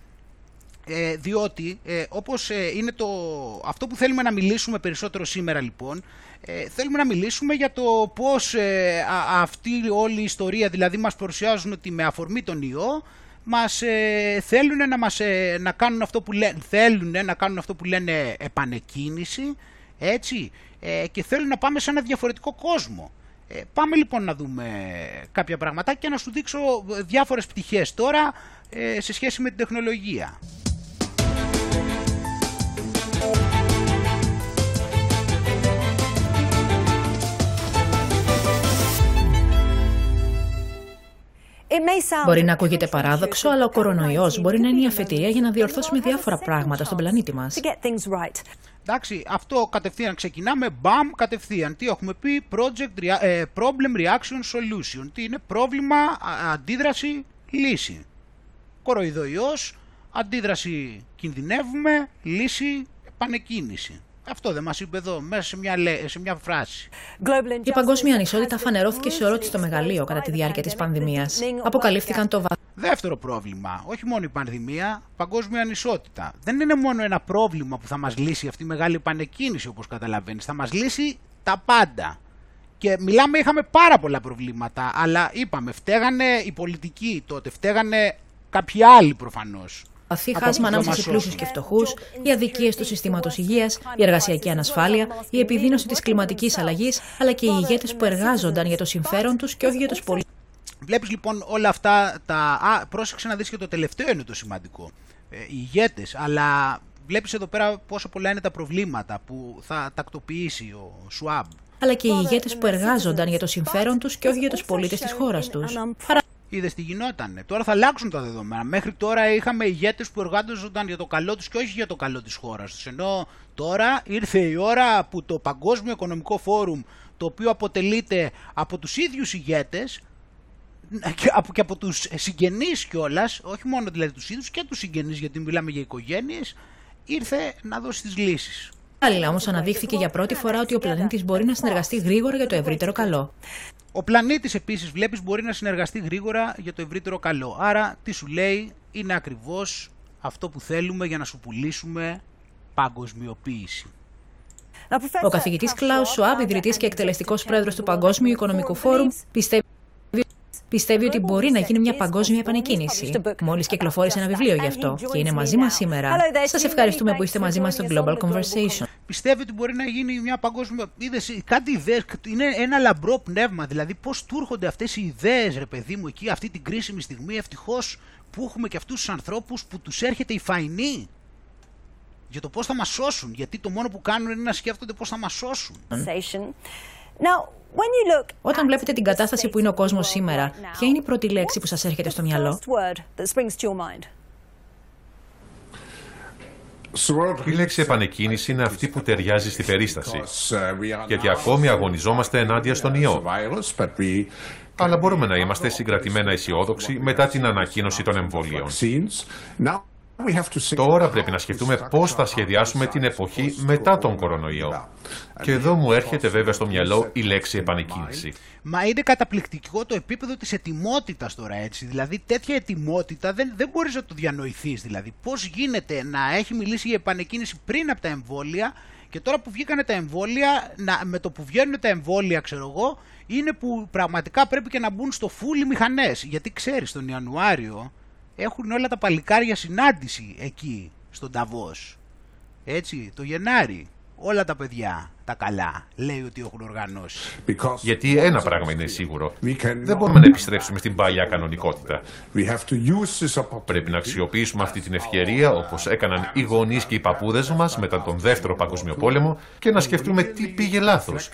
διότι όπως είναι αυτό που θέλουμε να μιλήσουμε περισσότερο σήμερα λοιπόν, θέλουμε να μιλήσουμε για το πώς αυτή όλη η ιστορία, δηλαδή μας παρουσιάζουν ότι με αφορμή τον ιό μας θέλουν να κάνουν αυτό που λένε, επανεκκίνηση, έτσι, και θέλουν να πάμε σε ένα διαφορετικό κόσμο. Πάμε λοιπόν να δούμε κάποια πραγματάκια και να σου δείξω διάφορες πτυχές τώρα σε σχέση με την τεχνολογία. Μπορεί να ακούγεται παράδοξο, αλλά ο κορονοϊός μπορεί να είναι η αφετηρία για να διορθώσουμε διάφορα πράγματα στον πλανήτη μας. Εντάξει, αυτό κατευθείαν ξεκινάμε, μπαμ, κατευθείαν. Τι έχουμε πει, Problem Reaction Solution. Τι είναι, πρόβλημα, αντίδραση, λύση. κοροϊδοϊός, αντίδραση κινδυνεύουμε, λύση επανεκκίνηση. Αυτό δεν μας είπε εδώ, μέσα σε μια φράση. Η παγκόσμια ανισότητα φανερώθηκε σε ορότη στο μεγαλείο κατά τη διάρκεια της πανδημίας. Αποκαλύφθηκαν το βαθμό. Δεύτερο πρόβλημα, όχι μόνο η πανδημία, παγκόσμια ανισότητα. Δεν είναι μόνο ένα πρόβλημα που θα μας λύσει αυτή η μεγάλη επανεκκίνηση, όπως καταλαβαίνεις. Θα μας λύσει τα πάντα. Και μιλάμε, είχαμε πάρα πολλά προβλήματα, αλλά είπαμε, φταίγανε οι πολιτικοί τότε, φταίγανε κάποιοι άλλοι προφανώς. Βαθύ χάσμα ανάμεσα σε πλούσιους και φτωχούς, οι αδικίες του συστήματος υγείας, η εργασιακή ανασφάλεια, η επιδείνωση της κλιματικής αλλαγής, αλλά και οι ηγέτες που εργάζονταν για το συμφέρον τους και όχι για τους πολίτες. Βλέπεις λοιπόν όλα αυτά τα. Πρόσεξε να δεις και το τελευταίο είναι το σημαντικό. Οι ηγέτες, αλλά βλέπεις εδώ πέρα πόσο πολλά είναι τα προβλήματα που θα τακτοποιήσει ο Σουάμπ. Αλλά και οι ηγέτες που εργάζονταν για το συμφέρον τους και όχι για τους πολίτες της χώρας τους. Είδες τι γινότανε. Τώρα θα αλλάξουν τα δεδομένα. Μέχρι τώρα είχαμε ηγέτες που εργάζονταν για το καλό τους και όχι για το καλό της χώρας τους. Ενώ τώρα ήρθε η ώρα που το Παγκόσμιο Οικονομικό Φόρουμ, το οποίο αποτελείται από τους ίδιους ηγέτες και από τους συγγενείς κιόλας, όχι μόνο δηλαδή τους ίδιους και τους συγγενείς, γιατί μιλάμε για οικογένειες, ήρθε να δώσει τις λύσεις. Άλληλα όμως αναδείχθηκε για πρώτη φορά ότι ο πλανήτης μπορεί να συνεργαστεί γρήγορα για το ευρύτερο καλό. Ο πλανήτης επίσης βλέπεις μπορεί να συνεργαστεί γρήγορα για το ευρύτερο καλό. Άρα τι σου λέει, είναι ακριβώς αυτό που θέλουμε για να σου πουλήσουμε παγκοσμιοποίηση. Ο καθηγητής Κλάους Σουάμπ, ιδρυτής και εκτελεστικός πρόεδρος του Παγκόσμιου Οικονομικού Φόρουμ, πιστεύει ότι μπορεί να γίνει μια παγκόσμια επανεκκίνηση. Μόλις κυκλοφόρησε ένα βιβλίο γι' αυτό και είναι μαζί μας σήμερα. Σας ευχαριστούμε που είστε μαζί μας στο Global Conversation. Πιστεύει ότι μπορεί να γίνει μια παγκόσμια. Είδες, κάτι ιδέες, είναι ένα λαμπρό πνεύμα. Δηλαδή, πώς του έρχονται αυτές οι ιδέες, ρε παιδί μου, εκεί, αυτή την κρίσιμη στιγμή. Ευτυχώς που έχουμε και αυτούς τους ανθρώπους που τους έρχεται η φαϊνή για το πώς θα μας σώσουν. Γιατί το μόνο που κάνουν είναι να σκέφτονται πώς θα μας σώσουν. Όταν βλέπετε την κατάσταση που είναι ο κόσμος σήμερα, ποια είναι η πρώτη λέξη που σας έρχεται στο μυαλό? Η λέξη επανεκκίνηση είναι αυτή που ταιριάζει στην περίσταση. Γιατί ακόμη αγωνιζόμαστε ενάντια στον ιό. Αλλά μπορούμε να είμαστε συγκρατημένα αισιόδοξοι μετά την ανακοίνωση των εμβολίων. Τώρα πρέπει να σκεφτούμε πώς θα σχεδιάσουμε την εποχή μετά τον κορονοϊό. Και εδώ μου έρχεται βέβαια στο μυαλό η λέξη επανεκκίνηση. Μα είναι καταπληκτικό το επίπεδο της ετοιμότητας τώρα, έτσι. Δηλαδή τέτοια ετοιμότητα δεν μπορείς να το διανοηθείς. Δηλαδή πώς γίνεται να έχει μιλήσει η επανεκκίνηση πριν από τα εμβόλια και τώρα που βγήκανε τα εμβόλια, με το που βγαίνουν τα εμβόλια, ξέρω εγώ, είναι που πραγματικά πρέπει και να μπουν στο φούλι μηχανές. Γιατί ξέρεις, τον Ιανουάριο έχουν όλα τα παλικάρια συνάντηση εκεί, στον Νταβός. Έτσι, το Γενάρη, όλα τα παιδιά, τα καλά, λέει ότι έχουν οργανώσει. Γιατί ένα πράγμα είναι σίγουρο. Δεν μπορούμε να επιστρέψουμε στην παλιά κανονικότητα. Πρέπει να αξιοποιήσουμε αυτή την ευκαιρία, όπως έκαναν οι γονείς και οι παππούδες μας μετά τον Δεύτερο Παγκόσμιο Πόλεμο, και να σκεφτούμε τι πήγε λάθος.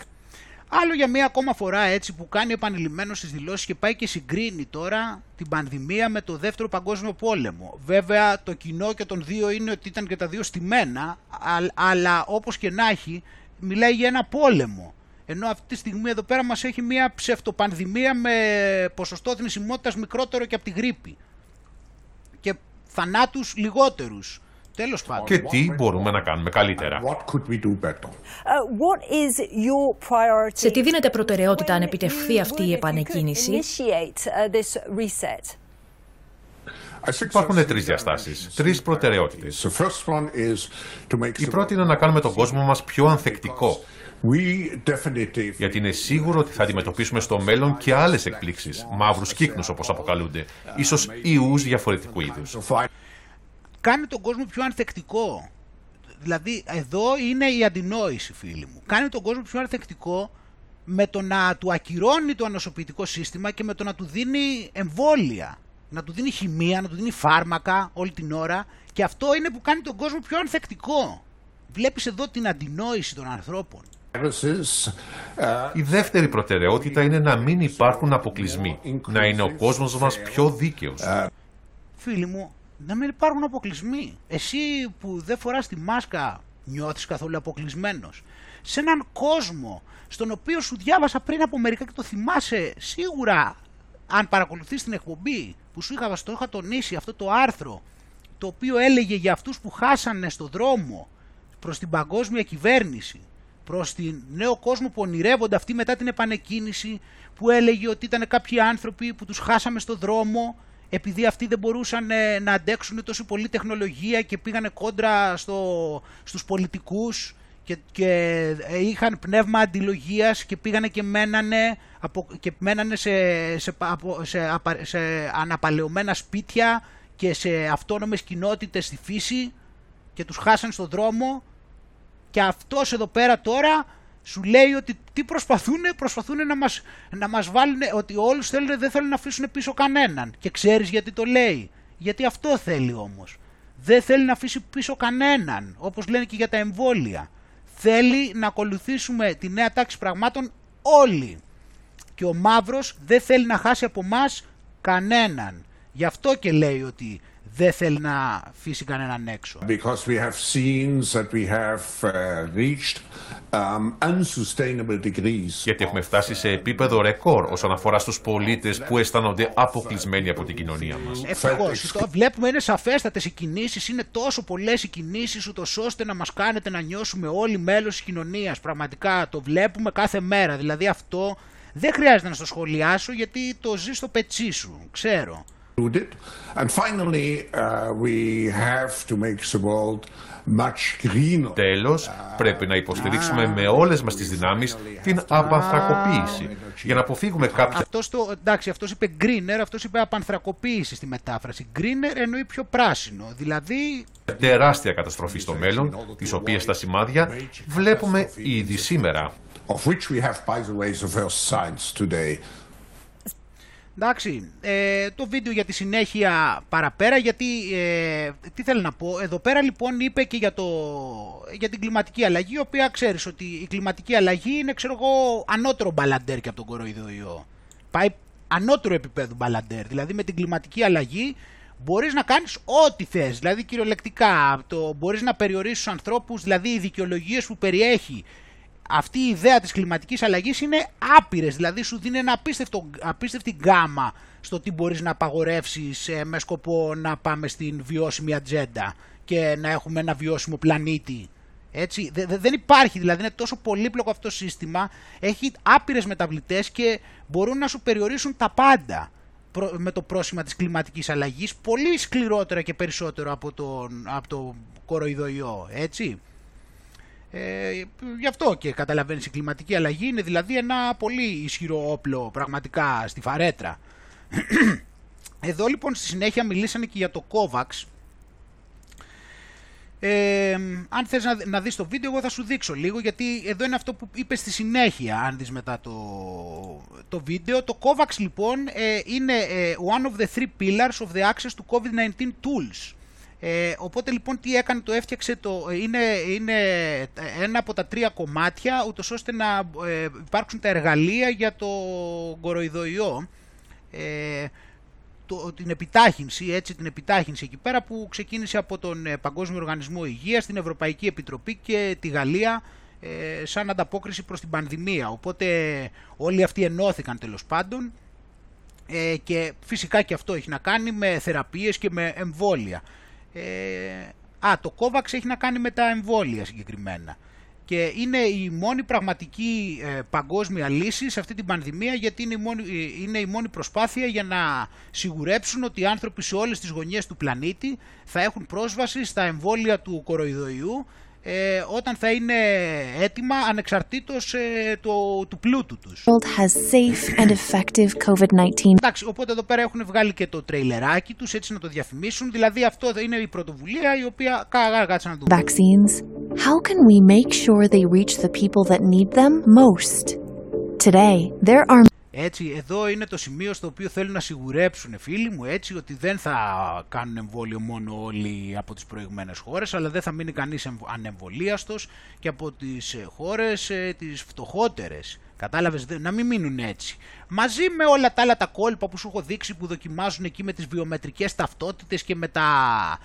Άλλο για μία ακόμα φορά, έτσι, που κάνει επανειλημμένως τις δηλώσεις και πάει και συγκρίνει τώρα την πανδημία με το Δεύτερο Παγκόσμιο Πόλεμο. Βέβαια το κοινό και των δύο είναι ότι ήταν και τα δύο στημένα, αλλά όπως και να έχει μιλάει για ένα πόλεμο. Ενώ αυτή τη στιγμή εδώ πέρα μας έχει μία ψευτοπανδημία με ποσοστό θνησιμότητας μικρότερο και από τη γρίπη. Και θανάτους λιγότερους. Τέλος πάντων. Και τι μπορούμε να κάνουμε καλύτερα? Σε τι δίνεται προτεραιότητα αν επιτευχθεί αυτή η επανεκκίνηση? Υπάρχουν τρεις διαστάσεις, τρεις προτεραιότητες. Η πρώτη είναι να κάνουμε τον κόσμο μας πιο ανθεκτικό. Γιατί είναι σίγουρο ότι θα αντιμετωπίσουμε στο μέλλον και άλλες εκπλήξεις, μαύρους κύκνους όπως αποκαλούνται, ίσως ιούς διαφορετικού είδους. Κάνει τον κόσμο πιο ανθεκτικό. Δηλαδή, εδώ είναι η αντινόηση, φίλοι μου. Κάνει τον κόσμο πιο ανθεκτικό με το να του ακυρώνει το ανοσοποιητικό σύστημα και με το να του δίνει εμβόλια, να του δίνει χημεία, να του δίνει φάρμακα όλη την ώρα. Και αυτό είναι που κάνει τον κόσμο πιο ανθεκτικό. Βλέπεις εδώ την αντινόηση των ανθρώπων. Η δεύτερη προτεραιότητα είναι να μην υπάρχουν αποκλεισμοί. Να είναι ο κόσμος μας πιο δίκαιος. Φίλοι μου, να μην υπάρχουν αποκλεισμοί. Εσύ που δεν φοράς τη μάσκα, νιώθεις καθόλου αποκλεισμένος? Σε έναν κόσμο στον οποίο σου διάβασα πριν από μερικά και το θυμάσαι σίγουρα αν παρακολουθείς την εκπομπή που σου είχα, το είχα τονίσει αυτό το άρθρο, το οποίο έλεγε για αυτούς που χάσανε στο δρόμο προς την παγκόσμια κυβέρνηση, προς την νέο κόσμο που ονειρεύονται αυτοί μετά την επανεκκίνηση, που έλεγε ότι ήταν κάποιοι άνθρωποι που τους χάσαμε στο δρόμο επειδή αυτοί δεν μπορούσαν να αντέξουν τόση πολλή τεχνολογία και πήγανε κόντρα στους πολιτικούς και είχαν πνεύμα αντιλογίας και πήγανε και μένανε σε αναπαλαιωμένα σπίτια και σε αυτόνομες κοινότητες στη φύση και τους χάσαν στον δρόμο. Και αυτός εδώ πέρα τώρα σου λέει ότι τι προσπαθούν να μας βάλουν, ότι όλους δεν θέλουν να αφήσουν πίσω κανέναν. Και ξέρεις γιατί το λέει? Γιατί αυτό θέλει όμως. Δεν θέλει να αφήσει πίσω κανέναν, όπως λένε και για τα εμβόλια. Θέλει να ακολουθήσουμε τη νέα τάξη πραγμάτων όλοι. Και ο μαύρος δεν θέλει να χάσει από μας κανέναν. Γι' αυτό και λέει ότι δεν θέλει να αφήσει κανέναν έξω. Because we have seen that we have reached unsustainable degrees. Γιατί έχουμε φτάσει σε επίπεδο ρεκόρ όσον αφορά στους πολίτες που αισθάνονται αποκλεισμένοι από την κοινωνία μας. Ευτυχώς. Βλέπουμε, είναι σαφέστατες οι κινήσεις, είναι τόσο πολλές οι κινήσεις, ούτως ώστε να μας κάνετε να νιώσουμε όλοι μέλος της κοινωνίας. Πραγματικά το βλέπουμε κάθε μέρα. Δηλαδή αυτό δεν χρειάζεται να στο σχολιάσω, γιατί το ζει στο πετσί σου, ξέρω. And finally, we have to make the world much greener. Τέλος, πρέπει να υποστηρίξουμε με όλες μας τις δυνάμεις την απανθρακοποίηση για να αποφύγουμε κάποια... Αυτός είπε greener, αυτός είπε απανθρακοποίηση στη μετάφραση. Greener εννοεί πιο πράσινο, δηλαδή... Τεράστια καταστροφή στο μέλλον, τις οποίες τα σημάδια βλέπουμε ήδη σήμερα. Of which we have, by the way, the first signs today. Εντάξει, το βίντεο για τη συνέχεια παραπέρα, γιατί τι θέλω να πω, εδώ πέρα λοιπόν είπε και για την κλιματική αλλαγή, η οποία ξέρεις ότι η κλιματική αλλαγή είναι, ξέρω εγώ, ανώτερο μπαλαντέρ και από τον κοροϊδοϊό. Πάει ανώτερο επίπεδο μπαλαντέρ, δηλαδή με την κλιματική αλλαγή μπορείς να κάνεις ό,τι θες, δηλαδή κυριολεκτικά, μπορείς να περιορίσεις τους ανθρώπους, δηλαδή οι δικαιολογίες που περιέχει αυτή η ιδέα της κλιματικής αλλαγής είναι άπειρες, δηλαδή σου δίνει ένα απίστευτη γκάμα στο τι μπορείς να απαγορεύσεις με σκοπό να πάμε στην βιώσιμη ατζέντα και να έχουμε ένα βιώσιμο πλανήτη. Έτσι, δεν υπάρχει, δηλαδή είναι τόσο πολύπλοκο αυτό το σύστημα, έχει άπειρες μεταβλητές και μπορούν να σου περιορίσουν τα πάντα με το πρόσημα της κλιματικής αλλαγής, πολύ σκληρότερα και περισσότερο από το κοροϊδοϊό, έτσι. Γι' αυτό και καταλαβαίνεις, η κλιματική αλλαγή είναι δηλαδή ένα πολύ ισχυρό όπλο πραγματικά στη φαρέτρα. Εδώ λοιπόν στη συνέχεια μιλήσανε και για το COVAX. Αν θες να δεις το βίντεο, εγώ θα σου δείξω λίγο, γιατί εδώ είναι αυτό που είπε στη συνέχεια, αν δεις μετά το βίντεο. Το COVAX λοιπόν είναι one of the three pillars of the access to COVID-19 tools. Οπότε λοιπόν τι έκανε, το έφτιαξε, είναι ένα από τα τρία κομμάτια, ούτως ώστε να υπάρξουν τα εργαλεία για το κοροϊδοϊό, την επιτάχυνση εκεί πέρα, που ξεκίνησε από τον Παγκόσμιο Οργανισμό Υγείας, την Ευρωπαϊκή Επιτροπή και τη Γαλλία, σαν ανταπόκριση προς την πανδημία. Οπότε όλοι αυτοί ενώθηκαν τέλος πάντων, και φυσικά και αυτό έχει να κάνει με θεραπείες και με εμβόλια. Το COVAX έχει να κάνει με τα εμβόλια συγκεκριμένα και είναι η μόνη πραγματική παγκόσμια λύση σε αυτή την πανδημία, γιατί είναι η μόνη προσπάθεια για να σιγουρέψουν ότι οι άνθρωποι σε όλες τις γωνιές του πλανήτη θα έχουν πρόσβαση στα εμβόλια του κοροϊδοϊού όταν θα είναι έτοιμα, ανεξαρτήτως του πλούτου τους. Εντάξει, οπότε εδώ πέρα έχουν βγάλει και το τρέιλεράκι τους, έτσι να το διαφημίσουν. Δηλαδή αυτό είναι η πρωτοβουλία η οποία κάτσε να το δούμε. Vaccines. How can we make sure they reach the people that need them most? Today, there are... Έτσι, εδώ είναι το σημείο στο οποίο θέλουν να σιγουρέψουν, φίλοι μου, έτσι, ότι δεν θα κάνουν εμβόλιο μόνο όλοι από τις προηγμένες χώρες, αλλά δεν θα μείνει κανείς ανεμβολίαστος και από τις χώρες τις φτωχότερες. Κατάλαβες, να μην μείνουν έτσι. Μαζί με όλα τα άλλα τα κόλπα που σου έχω δείξει, που δοκιμάζουν εκεί με τις βιομετρικές ταυτότητες και με τα,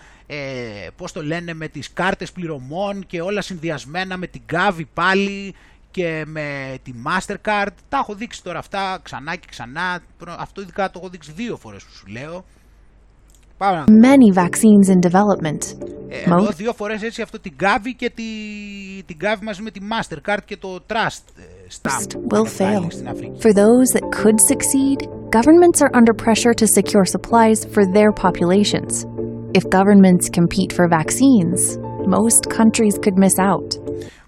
με τις κάρτες πληρωμών και όλα συνδυασμένα με την Gavi πάλι, και με τη Mastercard. Τα έχω δείξει τώρα αυτά ξανά και ξανά. Αυτό ειδικά το έχω δείξει 2 φορές που σου λέω. Πάμε να... Many vaccines in development. Εδώ 2 φορές έτσι αυτό, την Gavi και την Gavi μαζί με τη Mastercard και το Trust Stamp. Will fail. For those that could succeed, governments are under pressure to secure supplies for their populations. If governments compete for vaccines, most countries could miss out.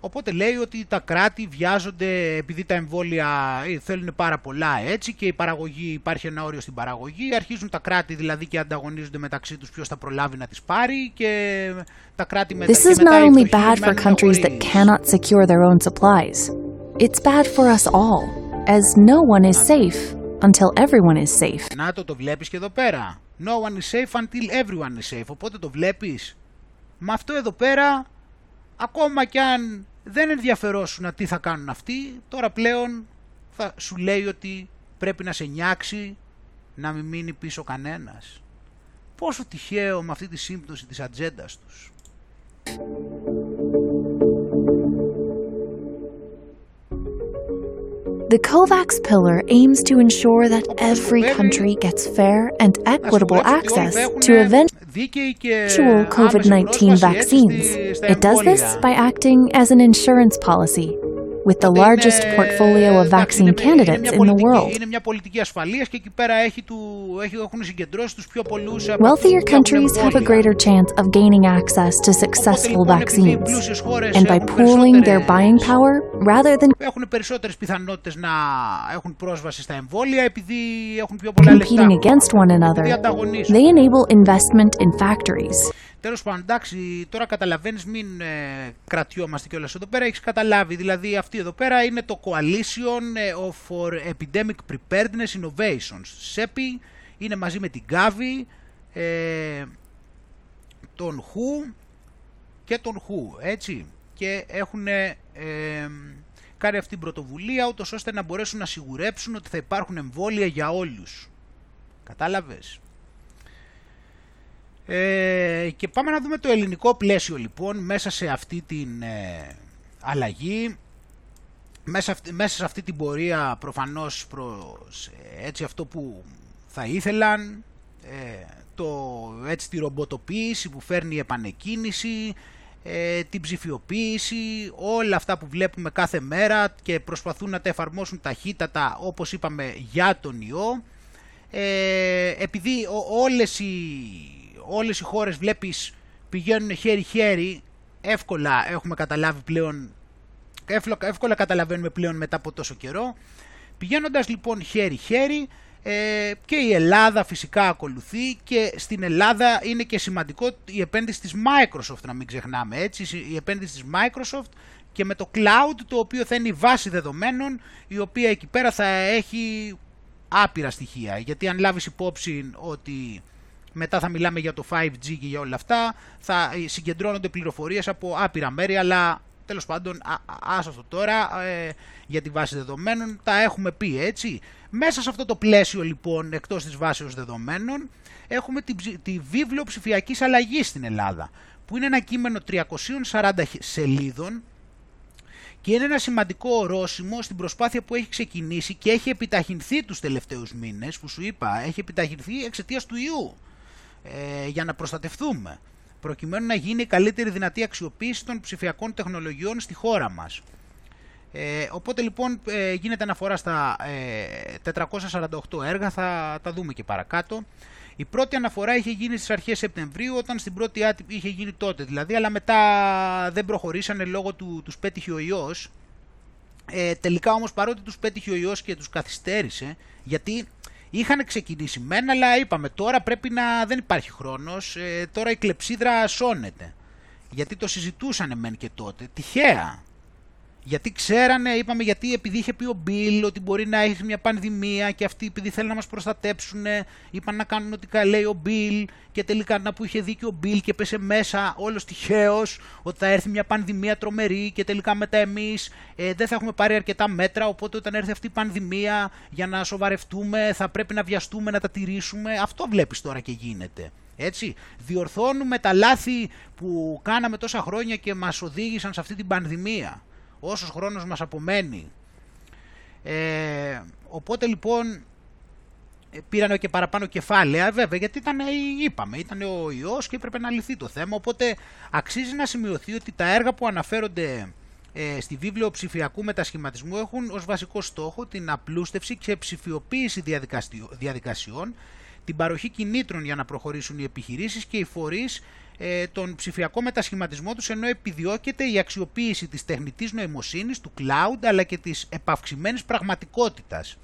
Οπότε λέει ότι τα κράτη βιάζονται επειδή τα εμβόλια θέλουν πάρα πολλά έτσι και η παραγωγή, υπάρχει ένα όριο στην παραγωγή, αρχίζουν τα κράτη δηλαδή και ανταγωνίζονται μεταξύ τους ποιος θα προλάβει να τις πάρει και τα κράτη μετά. This is not only bad for countries that cannot secure their own supplies. It's bad for us all, as no one is safe until everyone is safe. Να το βλέπεις και εδώ πέρα. No one is safe until everyone is safe. Οπότε το βλέπεις. Με αυτό εδώ πέρα, ακόμα κι αν δεν ενδιαφερόσουν τι θα κάνουν αυτοί, τώρα πλέον θα σου λέει ότι πρέπει να σε νιάξει να μην μείνει πίσω κανένας. Πόσο τυχαίο με αυτή τη σύμπτωση της ατζέντας τους. The COVAX pillar aims to ensure that every country gets fair and equitable access to eventual COVID-19 vaccines. It does this by acting as an insurance policy, with the largest portfolio of vaccine candidates in the world. Wealthier countries have a greater chance of gaining access to successful vaccines, and by pooling their buying power rather than competing against one another, they enable investment in factories. Τέλος πάντων, εντάξει, τώρα καταλαβαίνεις, μην κρατιόμαστε κιόλας εδώ πέρα, έχεις καταλάβει. Δηλαδή, αυτή εδώ πέρα είναι το Coalition for Epidemic Preparedness Innovations. CEPI είναι μαζί με την Gavi, τον WHO και τον WHO, έτσι. Και έχουν κάνει αυτή την πρωτοβουλία, ούτως ώστε να μπορέσουν να σιγουρέψουν ότι θα υπάρχουν εμβόλια για όλους. Κατάλαβες. Και πάμε να δούμε το ελληνικό πλαίσιο λοιπόν μέσα σε αυτή την αλλαγή, μέσα σε αυτή την πορεία προφανώς προς έτσι αυτό που θα ήθελαν, έτσι τη ρομποτοποίηση που φέρνει η επανεκκίνηση, την ψηφιοποίηση, όλα αυτά που βλέπουμε κάθε μέρα και προσπαθούν να τα εφαρμόσουν ταχύτατα, όπως είπαμε, για τον ιό, επειδή όλες οι χώρες βλέπεις πηγαίνουν χέρι-χέρι, εύκολα έχουμε καταλάβει πλέον, εύκολα καταλαβαίνουμε πλέον μετά από τόσο καιρό. Πηγαίνοντας λοιπόν χέρι-χέρι, και η Ελλάδα φυσικά ακολουθεί, και στην Ελλάδα είναι και σημαντικό η επένδυση της Microsoft, να μην ξεχνάμε, έτσι, η επένδυση της Microsoft και με το cloud, το οποίο θα είναι η βάση δεδομένων, η οποία εκεί πέρα θα έχει άπειρα στοιχεία, γιατί αν λάβεις υπόψη ότι μετά θα μιλάμε για το 5G και για όλα αυτά, θα συγκεντρώνονται πληροφορίες από άπειρα μέρη, αλλά τέλος πάντων ας αυτό τώρα, για τη βάση δεδομένων τα έχουμε πει, έτσι. Μέσα σε αυτό το πλαίσιο λοιπόν, εκτός της βάσης δεδομένων, έχουμε τη βίβλο ψηφιακής αλλαγής στην Ελλάδα, που είναι ένα κείμενο 340 σελίδων και είναι ένα σημαντικό ορόσημο στην προσπάθεια που έχει ξεκινήσει και έχει επιταχυνθεί τους τελευταίους μήνες, που σου είπα, έχει επιταχυνθεί εξαιτίας του ιού. Για να προστατευτούμε, προκειμένου να γίνει η καλύτερη δυνατή αξιοποίηση των ψηφιακών τεχνολογιών στη χώρα μας. Οπότε λοιπόν γίνεται αναφορά στα 448 έργα, θα τα δούμε και παρακάτω. Η πρώτη αναφορά είχε γίνει στις αρχές Σεπτεμβρίου, όταν στην πρώτη άτυπη είχε γίνει τότε δηλαδή, αλλά μετά δεν προχωρήσανε λόγω τους πέτυχε ο ιός. Τελικά όμως, παρότι τους πέτυχε ο ιός και τους καθυστέρησε, γιατί είχαν ξεκινήσει μένα, αλλά είπαμε τώρα πρέπει να, δεν υπάρχει χρόνος, τώρα η κλεψίδρα σώνεται. Γιατί το συζητούσανε μεν και τότε, τυχαία. Γιατί ξέρανε, είπαμε, γιατί επειδή είχε πει ο Μπιλ ότι μπορεί να έχει μια πανδημία και αυτοί επειδή θέλουν να μας προστατέψουν, είπαν να κάνουν ό,τι λέει ο Μπιλ, και τελικά να που είχε δίκιο ο Μπιλ και πέσε μέσα όλος τυχαίος ότι θα έρθει μια πανδημία τρομερή και τελικά μετά εμείς δεν θα έχουμε πάρει αρκετά μέτρα, οπότε όταν έρθει αυτή η πανδημία για να σοβαρευτούμε θα πρέπει να βιαστούμε να τα τηρήσουμε. Αυτό βλέπεις τώρα και γίνεται. Έτσι, διορθώνουμε τα λάθη που κάναμε τόσα χρόνια και μας οδήγησαν σε αυτή την πανδημία. όσος χρόνος μας απομένει. Οπότε λοιπόν πήραν και παραπάνω κεφάλαια, βέβαια, γιατί ήταν, είπαμε, ήταν ο ιός και έπρεπε να λυθεί το θέμα, οπότε αξίζει να σημειωθεί ότι τα έργα που αναφέρονται στη βίβλο ψηφιακού μετασχηματισμού έχουν ως βασικό στόχο την απλούστευση και ψηφιοποίηση διαδικασιών, την παροχή κινήτρων για να προχωρήσουν οι επιχειρήσεις και οι φορείς τον ψηφιακό μετασχηματισμό τους, ενώ επιδιώκεται η αξιοποίηση της τεχνητής νοημοσύνης, του cloud, αλλά και της επαυξημένης πραγματικότητας.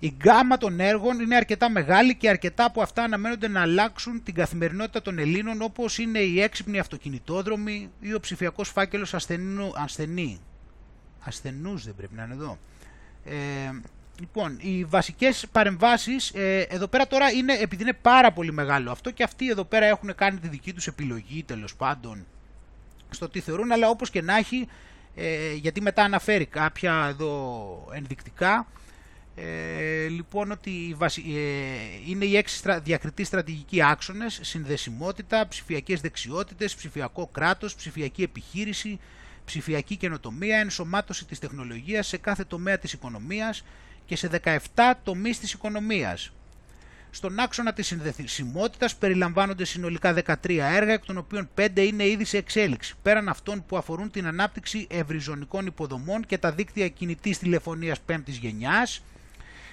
Η γκάμα των έργων είναι αρκετά μεγάλη και αρκετά από αυτά αναμένονται να αλλάξουν την καθημερινότητα των Ελλήνων, όπως είναι η έξυπνη αυτοκινητόδρομη ή ο ψηφιακός φάκελος ασθενούς, δεν πρέπει να είναι εδώ. Λοιπόν, οι βασικές παρεμβάσεις εδώ πέρα τώρα είναι, επειδή είναι πάρα πολύ μεγάλο αυτό και αυτοί εδώ πέρα έχουν κάνει τη δική τους επιλογή, τέλος πάντων, στο τι θεωρούν, αλλά όπως και να έχει, γιατί μετά αναφέρει κάποια εδώ ενδεικτικά, λοιπόν, ότι είναι οι 6 διακριτοί στρατηγικοί άξονες: συνδεσιμότητα, ψηφιακές δεξιότητες, ψηφιακό κράτος, ψηφιακή επιχείρηση, ψηφιακή καινοτομία, ενσωμάτωση της τεχνολογίας σε κάθε τομέα της οικονομίας και σε 17 τομείς της οικονομίας. Στον άξονα της συνδεσιμότητας περιλαμβάνονται συνολικά 13 έργα, εκ των οποίων 5 είναι ήδη σε εξέλιξη, πέραν αυτών που αφορούν την ανάπτυξη ευρυζωνικών υποδομών και τα δίκτυα κινητής τηλεφωνίας 5ης γενιάς.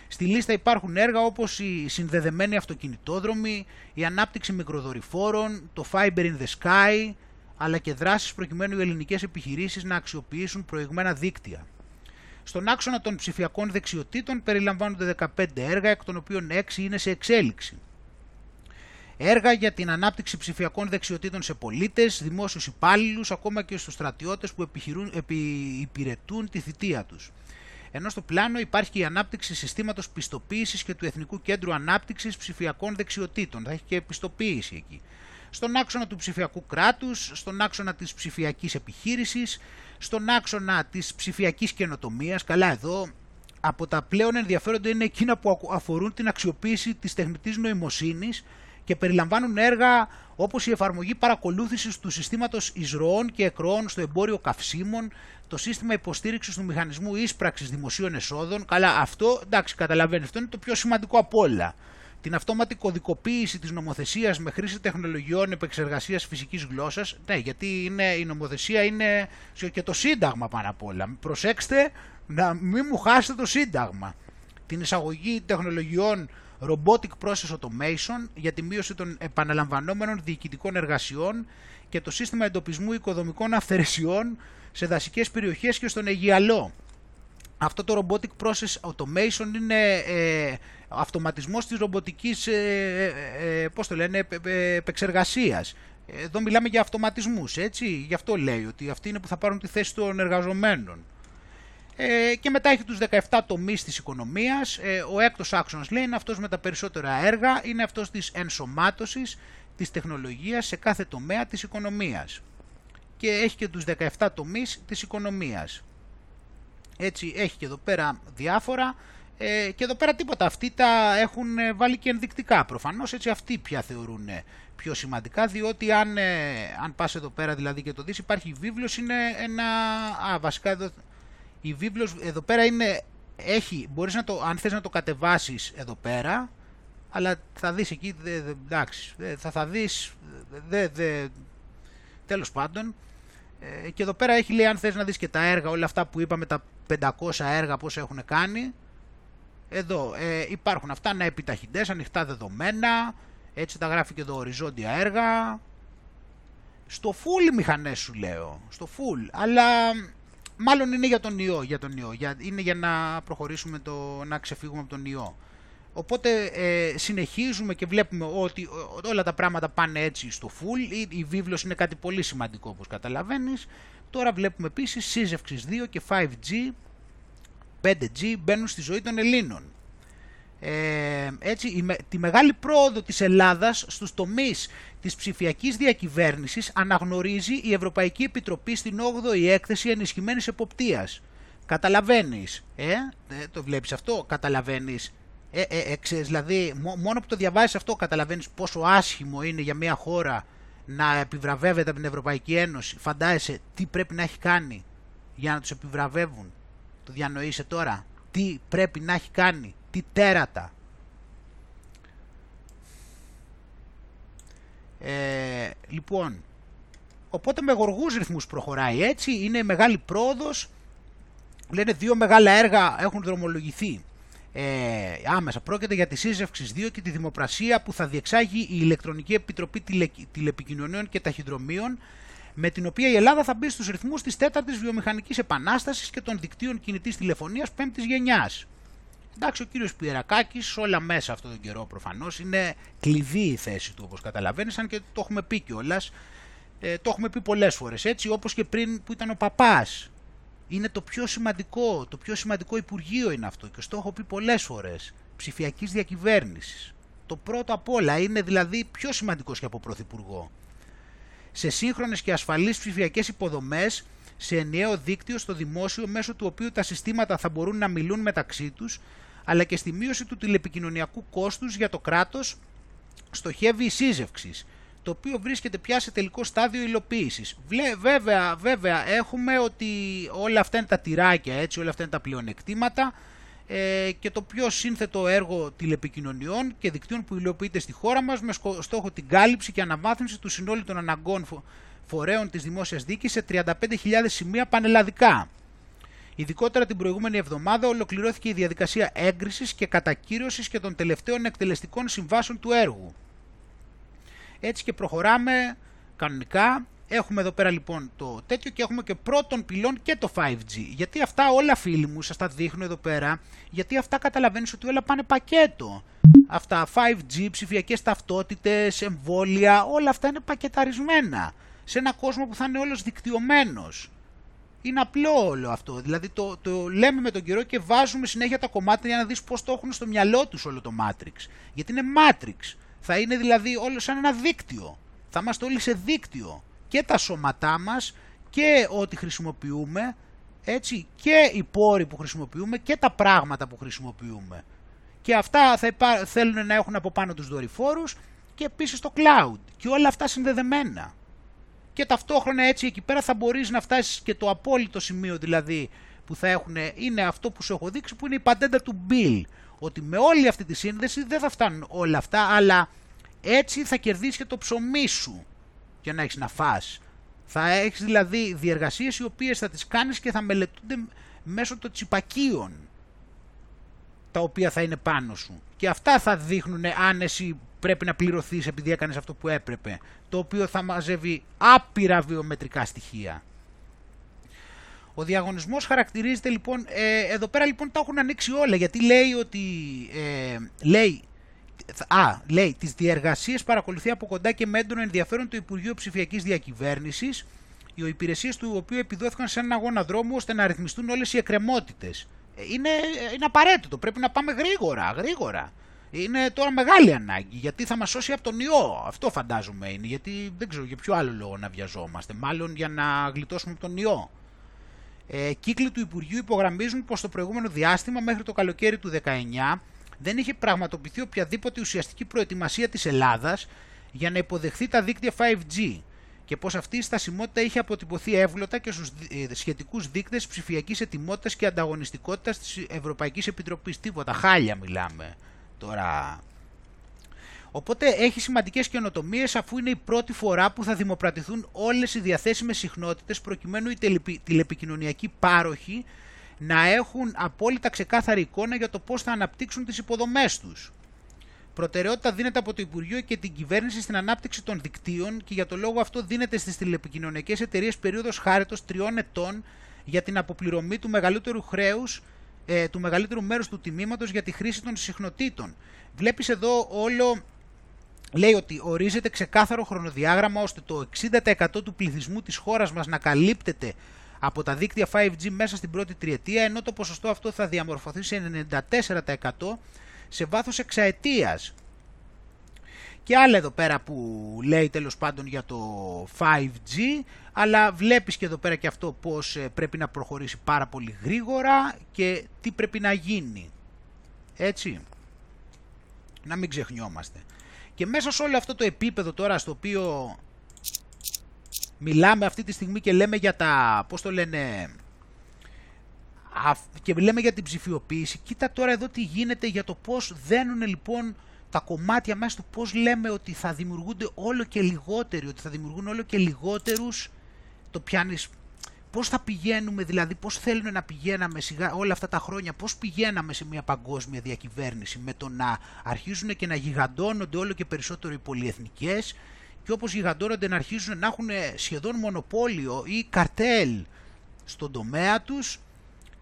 Στη λίστα υπάρχουν έργα όπως η συνδεδεμένη αυτοκινητόδρομη, η ανάπτυξη μικροδορυφόρων, το Fiber in the Sky, αλλά και δράσεις προκειμένου οι ελληνικές επιχειρήσεις να αξιοποιήσουν προηγμένα δίκτυα. Στον άξονα των ψηφιακών δεξιοτήτων περιλαμβάνονται 15 έργα, εκ των οποίων 6 είναι σε εξέλιξη. Έργα για την ανάπτυξη ψηφιακών δεξιοτήτων σε πολίτες, δημόσιους υπάλληλους, ακόμα και στους στρατιώτες που υπηρετούν τη θητεία τους. Ενώ στο πλάνο υπάρχει και η ανάπτυξη συστήματος πιστοποίησης και του Εθνικού Κέντρου Ανάπτυξης Ψηφιακών Δεξιοτήτων. Θα έχει και πιστοποίηση εκεί. Στον άξονα του ψηφιακού κράτους, στον άξονα της ψηφιακής επιχείρησης, στον άξονα της ψηφιακής καινοτομίας. Καλά, εδώ από τα πλέον ενδιαφέροντα είναι εκείνα που αφορούν την αξιοποίηση της τεχνητής νοημοσύνης και περιλαμβάνουν έργα όπως η εφαρμογή παρακολούθησης του συστήματος εισρωών και εκροών στο εμπόριο καυσίμων, το σύστημα υποστήριξης του μηχανισμού ίσπραξης δημοσίων εσόδων. Καλά, αυτό εντάξει, καταλαβαίνετε, αυτό είναι το πιο σημαντικό από όλα. Την αυτόματη κωδικοποίηση της νομοθεσίας με χρήση τεχνολογιών επεξεργασίας φυσικής γλώσσας. Ναι, γιατί η νομοθεσία είναι και το Σύνταγμα πάνω απ' όλα. Προσέξτε να μην μου χάσετε το Σύνταγμα. Την εισαγωγή τεχνολογιών Robotic Process Automation για τη μείωση των επαναλαμβανόμενων διοικητικών εργασιών και το σύστημα εντοπισμού οικοδομικών αυθαιρεσιών σε δασικές περιοχές και στον Αιγιαλό. Αυτό το Robotic Process Automation είναι αυτοματισμός της ρομποτικής επεξεργασίας. Εδώ μιλάμε για αυτοματισμούς, έτσι, γι' αυτό λέει ότι αυτοί είναι που θα πάρουν τη θέση των εργαζομένων. Και μετά έχει τους 17 τομείς της οικονομίας. Ο έκτος άξονας λέει είναι αυτός με τα περισσότερα έργα, είναι αυτός της ενσωμάτωσης της τεχνολογίας σε κάθε τομέα της οικονομίας. Και έχει και τους 17 τομείς της οικονομίας. Έτσι έχει και εδώ πέρα διάφορα και εδώ πέρα τίποτα. Αυτοί τα έχουν βάλει και ενδεικτικά προφανώς, έτσι αυτοί πια θεωρούν πιο σημαντικά, διότι αν πας εδώ πέρα δηλαδή και το δεις, υπάρχει η βίβλος, είναι ένα... βασικά εδώ... Η βίβλος εδώ πέρα είναι, μπορείς αν θες να το κατεβάσεις εδώ πέρα, αλλά θα δεις εκεί, εντάξει, θα δεις, τέλος πάντων. Και εδώ πέρα έχει λέει αν θες να δεις και τα έργα, όλα αυτά που είπαμε, τα 500 έργα πώς έχουν κάνει. Εδώ υπάρχουν αυτά, να επιταχυντές, ανοιχτά δεδομένα, έτσι τα γράφει και εδώ οριζόντια έργα. Στο full οι μηχανές σου λέω, στο full, αλλά... Μάλλον είναι για τον ιό, είναι για να προχωρήσουμε, να ξεφύγουμε από τον ιό. Οπότε συνεχίζουμε και βλέπουμε ότι όλα τα πράγματα πάνε έτσι στο full. Η βίβλος είναι κάτι πολύ σημαντικό, όπως καταλαβαίνεις. Τώρα βλέπουμε επίσης σύζευξης 2 και 5G, 5G μπαίνουν στη ζωή των Ελλήνων. Έτσι, τη μεγάλη πρόοδο της Ελλάδας στους τομείς της ψηφιακής διακυβέρνησης αναγνωρίζει η Ευρωπαϊκή Επιτροπή στην 8η έκθεση ενισχυμένης εποπτείας. Καταλαβαίνεις, το βλέπεις αυτό, καταλαβαίνεις, ξέρεις, δηλαδή μόνο που το διαβάζεις αυτό καταλαβαίνεις πόσο άσχημο είναι για μια χώρα να επιβραβεύεται από την Ευρωπαϊκή Ένωση. Φαντάζεσαι τι πρέπει να έχει κάνει για να τους επιβραβεύουν. Το διανοείσαι τώρα. Τι πρέπει να έχει κάνει. Τι τέρατα. Λοιπόν, οπότε με γοργούς ρυθμούς προχωράει έτσι. Είναι μεγάλη πρόοδος. Λένε δύο μεγάλα έργα έχουν δρομολογηθεί. Άμεσα πρόκειται για τη σύζευξη 2 και τη δημοπρασία που θα διεξάγει η Ηλεκτρονική Επιτροπή Τηλεπικοινωνιών και Ταχυδρομείων, με την οποία η Ελλάδα θα μπει στους ρυθμούς της 4ης βιομηχανικής επανάστασης και των δικτύων κινητής τηλεφωνίας 5ης γενιάς. Εντάξει, ο κύριος Πιερακάκης όλα μέσα αυτόν τον καιρό προφανώς είναι κλειδί η θέση του, όπως καταλαβαίνεις, αν και το έχουμε πει κιόλας, το έχουμε πει πολλές φορές έτσι, όπως και πριν που ήταν ο Παπάς. Είναι το πιο σημαντικό υπουργείο είναι αυτό και στο έχω πει πολλές φορές, ψηφιακής διακυβέρνησης. Το πρώτο απ' όλα είναι δηλαδή πιο σημαντικός και από πρωθυπουργό. Σε σύγχρονες και ασφαλείς ψηφιακές υποδομές, σε ενιαίο δίκτυο στο δημόσιο μέσω του οποίου τα συστήματα θα μπορούν να μιλούν μεταξύ τους, αλλά και στη μείωση του τηλεπικοινωνιακού κόστους για το κράτος στοχεύει η σύζευξη, το οποίο βρίσκεται πια σε τελικό στάδιο υλοποίησης. Βέβαια έχουμε ότι όλα αυτά είναι τα τυράκια, έτσι, όλα αυτά είναι τα πλεονεκτήματα και το πιο σύνθετο έργο τηλεπικοινωνιών και δικτύων που υλοποιείται στη χώρα μας με στόχο την κάλυψη και αναβάθμιση του συνόλου των αναγκών φορέων της δημόσιας δίκης σε 35.000 σημεία πανελλαδικά. Ειδικότερα την προηγούμενη εβδομάδα ολοκληρώθηκε η διαδικασία έγκρισης και κατακύρωσης και των τελευταίων εκτελεστικών συμβάσεων του έργου. Έτσι και προχωράμε κανονικά. Έχουμε εδώ πέρα λοιπόν το τέτοιο και έχουμε και πρώτον πυλών και το 5G. Γιατί αυτά όλα, φίλοι μου, σας τα δείχνω εδώ πέρα, γιατί αυτά καταλαβαίνεις ότι όλα πάνε πακέτο. Αυτά 5G, ψηφιακές ταυτότητες, εμβόλια, όλα αυτά είναι πακεταρισμένα. Σε ένα κόσμο που θα είναι όλος δικτυωμένος. Είναι απλό όλο αυτό. Δηλαδή το λέμε με τον καιρό και βάζουμε συνέχεια τα κομμάτια για να δεις πώς το έχουν στο μυαλό τους όλο το Matrix. Γιατί είναι Matrix. Θα είναι δηλαδή όλο σαν ένα δίκτυο. Θα είμαστε όλοι σε δίκτυο. Και τα σώματά μας και ό,τι χρησιμοποιούμε, έτσι, και οι πόροι που χρησιμοποιούμε και τα πράγματα που χρησιμοποιούμε. Και αυτά θα θέλουν να έχουν από πάνω τους δορυφόρους και επίσης το cloud. Και όλα αυτά συνδεδεμένα. Και ταυτόχρονα έτσι εκεί πέρα θα μπορείς να φτάσεις και το απόλυτο σημείο δηλαδή που θα έχουν, είναι αυτό που σου έχω δείξει, που είναι η πατέντα του Bill. Ότι με όλη αυτή τη σύνδεση δεν θα φτάνουν όλα αυτά, αλλά έτσι θα κερδίσεις και το ψωμί σου για να έχεις να φας. Θα έχεις δηλαδή διεργασίες οι οποίες θα τις κάνεις και θα μελετούνται μέσω των τσιπακίων, τα οποία θα είναι πάνω σου. Και αυτά θα δείχνουν αν εσύ πρέπει να πληρωθείς επειδή έκανες αυτό που έπρεπε, το οποίο θα μαζεύει άπειρα βιομετρικά στοιχεία. Ο διαγωνισμός χαρακτηρίζεται λοιπόν, εδώ πέρα λοιπόν τα έχουν ανοίξει όλα, γιατί λέει ότι, λέει τις διεργασίες παρακολουθεί από κοντά και με έντονο ενδιαφέρον το Υπουργείο Ψηφιακής Διακυβέρνησης, οι υπηρεσίες του οποίου επιδόθηκαν σε έναν αγώνα δρόμου ώστε να ρυθμιστούν όλες οι εκκρεμότητες. Είναι απαραίτητο, πρέπει να πάμε γρήγορα. Είναι τώρα μεγάλη ανάγκη, γιατί θα μας σώσει από τον ιό. Αυτό φαντάζομαι είναι, γιατί δεν ξέρω για ποιο άλλο λόγο να βιαζόμαστε, μάλλον για να γλιτώσουμε από τον ιό. Κύκλοι του Υπουργείου υπογραμμίζουν πως το προηγούμενο διάστημα μέχρι το καλοκαίρι του 19 δεν είχε πραγματοποιηθεί οποιαδήποτε ουσιαστική προετοιμασία της Ελλάδας για να υποδεχθεί τα δίκτυα 5G και πως αυτή η στασιμότητα είχε αποτυπωθεί εύγλωτα και στους σχετικούς δείκτες ψηφιακής ετοιμότητας και ανταγωνιστικότητας της Ευρωπαϊκής Επιτροπής. Τίποτα, χάλια μιλάμε τώρα. Οπότε έχει σημαντικές καινοτομίες, αφού είναι η πρώτη φορά που θα δημοπρατηθούν όλες οι διαθέσιμες συχνότητες προκειμένου οι τηλεπικοινωνιακοί πάροχοι να έχουν απόλυτα ξεκάθαρη εικόνα για το πώς θα αναπτύξουν τις υποδομές τους. Προτεραιότητα δίνεται από το Υπουργείο και την κυβέρνηση στην ανάπτυξη των δικτύων και για το λόγο αυτό δίνεται στις τηλεπικοινωνιακές εταιρείες περίοδος χάριτος 3 ετών για την αποπληρωμή του μεγαλύτερου χρέους, του μεγαλύτερου μέρους του τιμήματος για τη χρήση των συχνοτήτων. Βλέπεις εδώ όλο. Λέει ότι ορίζεται ξεκάθαρο χρονοδιάγραμμα ώστε το 60% του πληθυσμού της χώρας μας να καλύπτεται από τα δίκτυα 5G μέσα στην πρώτη τριετία, ενώ το ποσοστό αυτό θα διαμορφωθεί σε 94% σε βάθος εξαετίας. Και άλλα εδώ πέρα που λέει τέλος πάντων για το 5G, αλλά βλέπεις και εδώ πέρα και αυτό πώς πρέπει να προχωρήσει πάρα πολύ γρήγορα και τι πρέπει να γίνει. Έτσι, να μην ξεχνιόμαστε. Και μέσα σε όλο αυτό το επίπεδο τώρα στο οποίο μιλάμε αυτή τη στιγμή και λέμε για τα, πώς το λένε, Και λέμε για την ψηφιοποίηση. Κοίτα τώρα εδώ τι γίνεται για το πώς δένουν λοιπόν τα κομμάτια μας, του πώς λέμε ότι θα δημιουργούνται όλο και λιγότεροι, ότι θα δημιουργούν όλο και λιγότερους. Το πιάνεις. Πώς θα πηγαίνουμε, δηλαδή πώς θέλουν να πηγαίναμε σιγά, όλα αυτά τα χρόνια, πώς πηγαίναμε σε μια παγκόσμια διακυβέρνηση με το να αρχίζουν και να γιγαντώνονται όλο και περισσότερο οι πολυεθνικές και όπως γιγαντώνονται να αρχίζουν να έχουν σχεδόν μονοπόλιο ή καρτέλ στον τομέα τους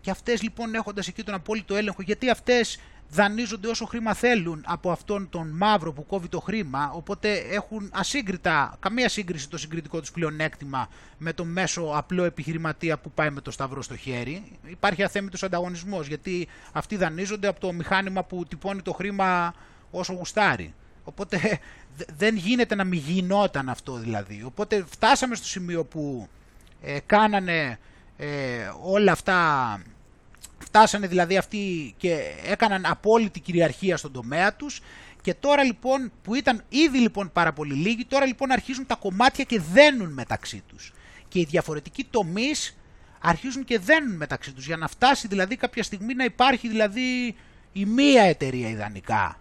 και αυτές λοιπόν έχοντας εκεί τον απόλυτο έλεγχο, γιατί αυτές δανείζονται όσο χρήμα θέλουν από αυτόν τον μαύρο που κόβει το χρήμα, οπότε έχουν ασύγκριτα, καμία σύγκριση το συγκριτικό τους πλεονέκτημα με το μέσο απλό επιχειρηματία που πάει με το σταυρό στο χέρι. Υπάρχει αθέμητος ανταγωνισμός, γιατί αυτοί δανείζονται από το μηχάνημα που τυπώνει το χρήμα όσο γουστάρει. Οπότε δεν γίνεται να μην γινόταν αυτό δηλαδή. Οπότε φτάσαμε στο σημείο που κάνανε όλα αυτά. Φτάσανε δηλαδή αυτοί και έκαναν απόλυτη κυριαρχία στον τομέα τους και τώρα λοιπόν που ήταν ήδη λοιπόν πάρα πολύ λίγοι, τώρα λοιπόν αρχίζουν τα κομμάτια και δένουν μεταξύ τους. Και οι διαφορετικοί τομείς αρχίζουν και δένουν μεταξύ τους για να φτάσει δηλαδή κάποια στιγμή να υπάρχει δηλαδή η μία εταιρεία ιδανικά,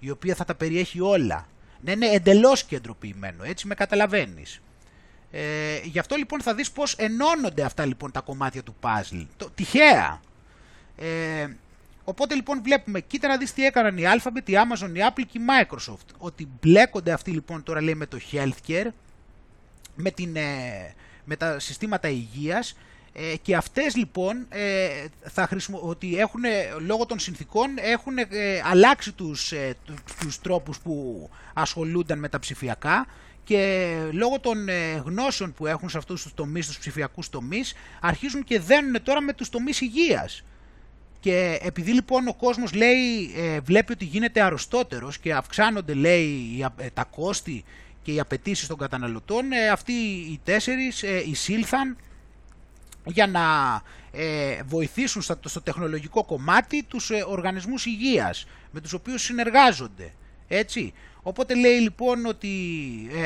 η οποία θα τα περιέχει όλα. Να είναι εντελώς κεντροποιημένο, έτσι με καταλαβαίνεις. Γι' αυτό λοιπόν θα δεις πώς ενώνονται αυτά λοιπόν τα κομμάτια του puzzle. Τυχαία. Οπότε λοιπόν βλέπουμε, κοίτα να δεις τι έκαναν η Alphabet, η Amazon, η Apple και η Microsoft, ότι μπλέκονται αυτοί λοιπόν τώρα λέει με το healthcare, με τα συστήματα υγείας και αυτές λοιπόν ότι έχουν λόγω των συνθήκων έχουν αλλάξει τους τρόπους που ασχολούνταν με τα ψηφιακά και λόγω των γνώσεων που έχουν σε αυτούς τους τομείς, τους ψηφιακούς τομείς αρχίζουν και δένουν τώρα με τους τομείς υγείας. Και επειδή λοιπόν ο κόσμος λέει, βλέπει ότι γίνεται αρρωστότερος και αυξάνονται λέει τα κόστη και οι απαιτήσεις των καταναλωτών, αυτοί οι τέσσερις εισήλθαν για να βοηθήσουν στο τεχνολογικό κομμάτι τους οργανισμούς υγείας με τους οποίους συνεργάζονται, έτσι. Οπότε λέει λοιπόν ότι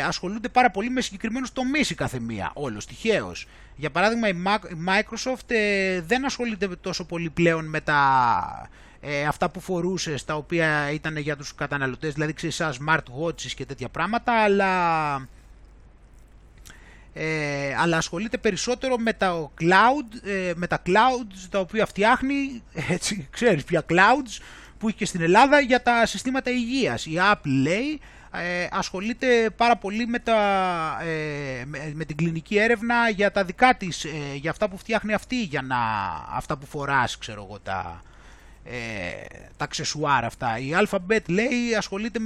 ασχολούνται πάρα πολύ με συγκεκριμένους τομείς η καθεμία, όλος τυχαίως. Για παράδειγμα η Microsoft δεν ασχολείται τόσο πολύ πλέον με τα αυτά που φορούσε, τα οποία ήταν για τους καταναλωτές, δηλαδή ξέρεις σαν smart watches και τέτοια πράγματα, αλλά ασχολείται περισσότερο με τα cloud, τα οποία φτιάχνει, έτσι, ξέρεις ποια clouds, που είχε και στην Ελλάδα για τα συστήματα υγείας. Η Apple λέει ασχολείται πάρα πολύ με την κλινική έρευνα για τα δικά της, για αυτά που φτιάχνει αυτή, για να, αυτά που φοράς, ξέρω εγώ, τα αξεσουάρ αυτά. Η Alphabet λέει ασχολείται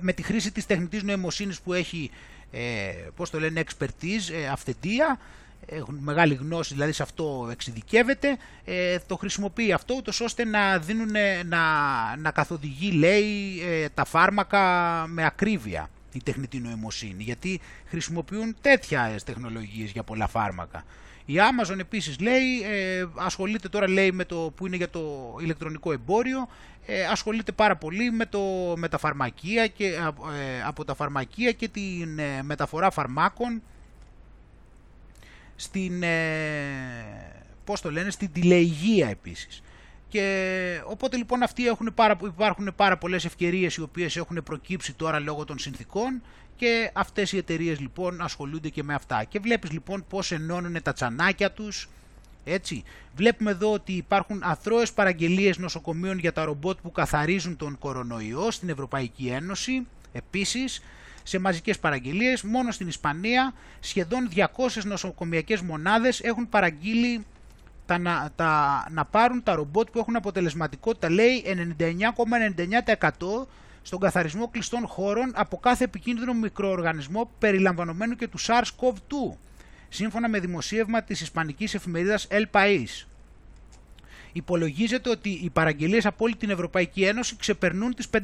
με τη χρήση της τεχνητής νοημοσύνης που έχει, πώς το λένε, expertise, αυθεντία, μεγάλη γνώση, δηλαδή σε αυτό εξειδικεύεται, το χρησιμοποιεί αυτό ούτως ώστε να δίνουν, να καθοδηγεί λέει τα φάρμακα με ακρίβεια η τεχνητή νοημοσύνη, γιατί χρησιμοποιούν τέτοια τεχνολογίες για πολλά φάρμακα. Η Amazon επίσης λέει, ασχολείται τώρα λέει με το που είναι για το ηλεκτρονικό εμπόριο, ασχολείται πάρα πολύ με τα φαρμακεία και, από τα φαρμακεία και την μεταφορά φαρμάκων στην τηλεϊγεία επίσης. Και οπότε λοιπόν αυτοί υπάρχουν πάρα πολλές ευκαιρίες οι οποίες έχουν προκύψει τώρα λόγω των συνθήκων και αυτές οι εταιρείες λοιπόν ασχολούνται και με αυτά. Και βλέπεις λοιπόν πώς ενώνουν τα τσανάκια τους, έτσι. Βλέπουμε εδώ ότι υπάρχουν αθρώες παραγγελίες νοσοκομείων για τα ρομπότ που καθαρίζουν τον κορονοϊό στην Ευρωπαϊκή Ένωση επίσης. Σε μαζικές παραγγελίες, μόνο στην Ισπανία, σχεδόν 200 νοσοκομιακές μονάδες έχουν παραγγείλει να πάρουν τα ρομπότ που έχουν αποτελεσματικότητα, λέει, 99,99% στον καθαρισμό κλειστών χώρων από κάθε επικίνδυνο μικροοργανισμό, περιλαμβανομένου και του SARS-CoV-2, σύμφωνα με δημοσίευμα της ισπανικής εφημερίδας El País. Υπολογίζεται ότι οι παραγγελίες από όλη την Ευρωπαϊκή Ένωση ξεπερνούν τις 500.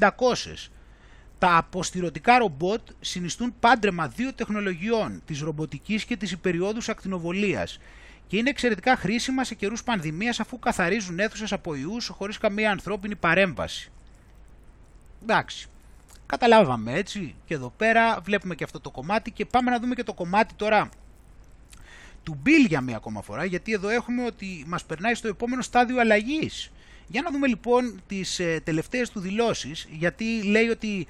Τα αποστηρωτικά ρομπότ συνιστούν πάντρεμα δύο τεχνολογιών, της ρομποτικής και της υπεριόδους ακτινοβολίας, και είναι εξαιρετικά χρήσιμα σε καιρούς πανδημίας αφού καθαρίζουν αίθουσες από ιούς χωρίς καμία ανθρώπινη παρέμβαση. Εντάξει, καταλάβαμε έτσι, και εδώ πέρα βλέπουμε και αυτό το κομμάτι και πάμε να δούμε και το κομμάτι τώρα του Bill για μία ακόμα φορά, γιατί εδώ έχουμε ότι μας περνάει στο επόμενο στάδιο αλλαγής. Για να δούμε λοιπόν τις τελευταίες του δηλώσεις, γιατί λέει ότι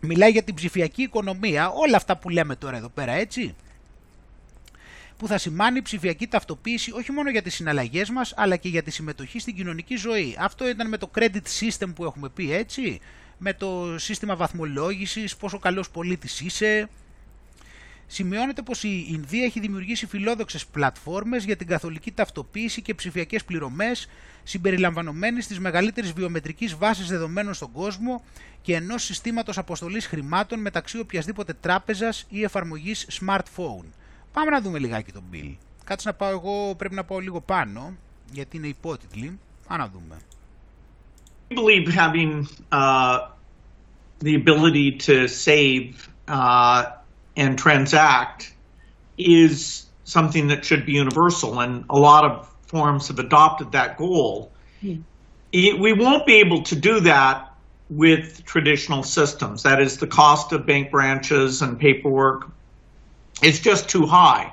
μιλάει για την ψηφιακή οικονομία, όλα αυτά που λέμε τώρα εδώ πέρα, έτσι, που θα σημάνει ψηφιακή ταυτοποίηση όχι μόνο για τις συναλλαγές μας, αλλά και για τη συμμετοχή στην κοινωνική ζωή. Αυτό ήταν με το credit system που έχουμε πει, έτσι, με το σύστημα βαθμολόγησης, πόσο καλός πολίτης είσαι. Σημειώνεται πως η Ινδία έχει δημιουργήσει φιλόδοξες πλατφόρμες για την καθολική ταυτοποίηση και ψηφιακές πληρωμές, συμπεριλαμβανομένης της μεγαλύτερης βιομετρικής βάσης δεδομένων στον κόσμο και ενός συστήματος αποστολής χρημάτων μεταξύ οποιασδήποτε τράπεζας ή εφαρμογής smartphone. Πάμε να δούμε λιγάκι τον Bill. Κάτσε να πάω εγώ, πρέπει να πάω λίγο πάνω, γιατί είναι υπότιτλοι. Πάμε να δούμε. I believe having the ability to save and transact is something that should be universal, and a lot of forums have adopted that goal. We won't be able to do that with traditional systems. That is, the cost of bank branches and paperwork is just too high.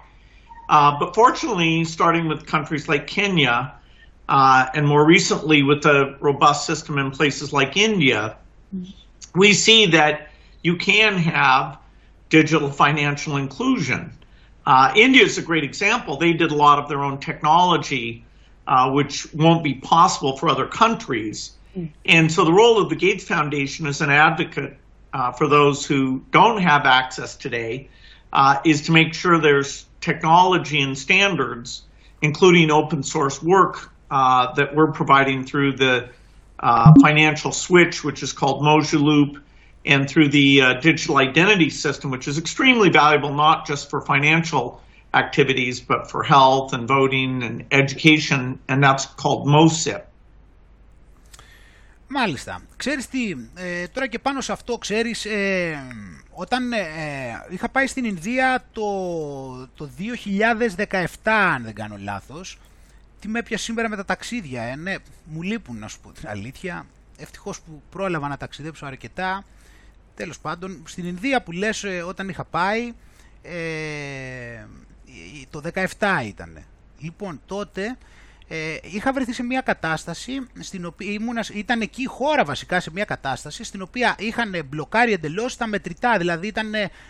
But fortunately, starting with countries like Kenya, and more recently with a robust system in places like India, we see that you can have digital financial inclusion. India is a great example. They did a lot of their own technology, which won't be possible for other countries. And so the role of the Gates Foundation as an advocate for those who don't have access today is to make sure there's technology and standards, including open source work, that we're providing through the financial switch, which is called Moja Loop, and through the digital identity system, which is extremely valuable, not just for financial activities, but for health and voting and education, and that's called MoSIP. Μάλιστα. Ξέρεις τι, τώρα και πάνω σε αυτό, ξέρεις, όταν είχα πάει στην Ινδία το 2017, αν δεν κάνω λάθος, τι με έπιασε σήμερα με τα ταξίδια, ναι, μου λείπουν να σου πω την αλήθεια, ευτυχώς που πρόλαβα να ταξιδέψω αρκετά. Τέλος πάντων, στην Ινδία που λες, όταν είχα πάει, το 17 ήταν. Λοιπόν, τότε είχα βρεθεί σε μια κατάσταση, στην οποία ήταν εκεί η χώρα βασικά σε μια κατάσταση, στην οποία είχαν μπλοκάρει εντελώς τα μετρητά, δηλαδή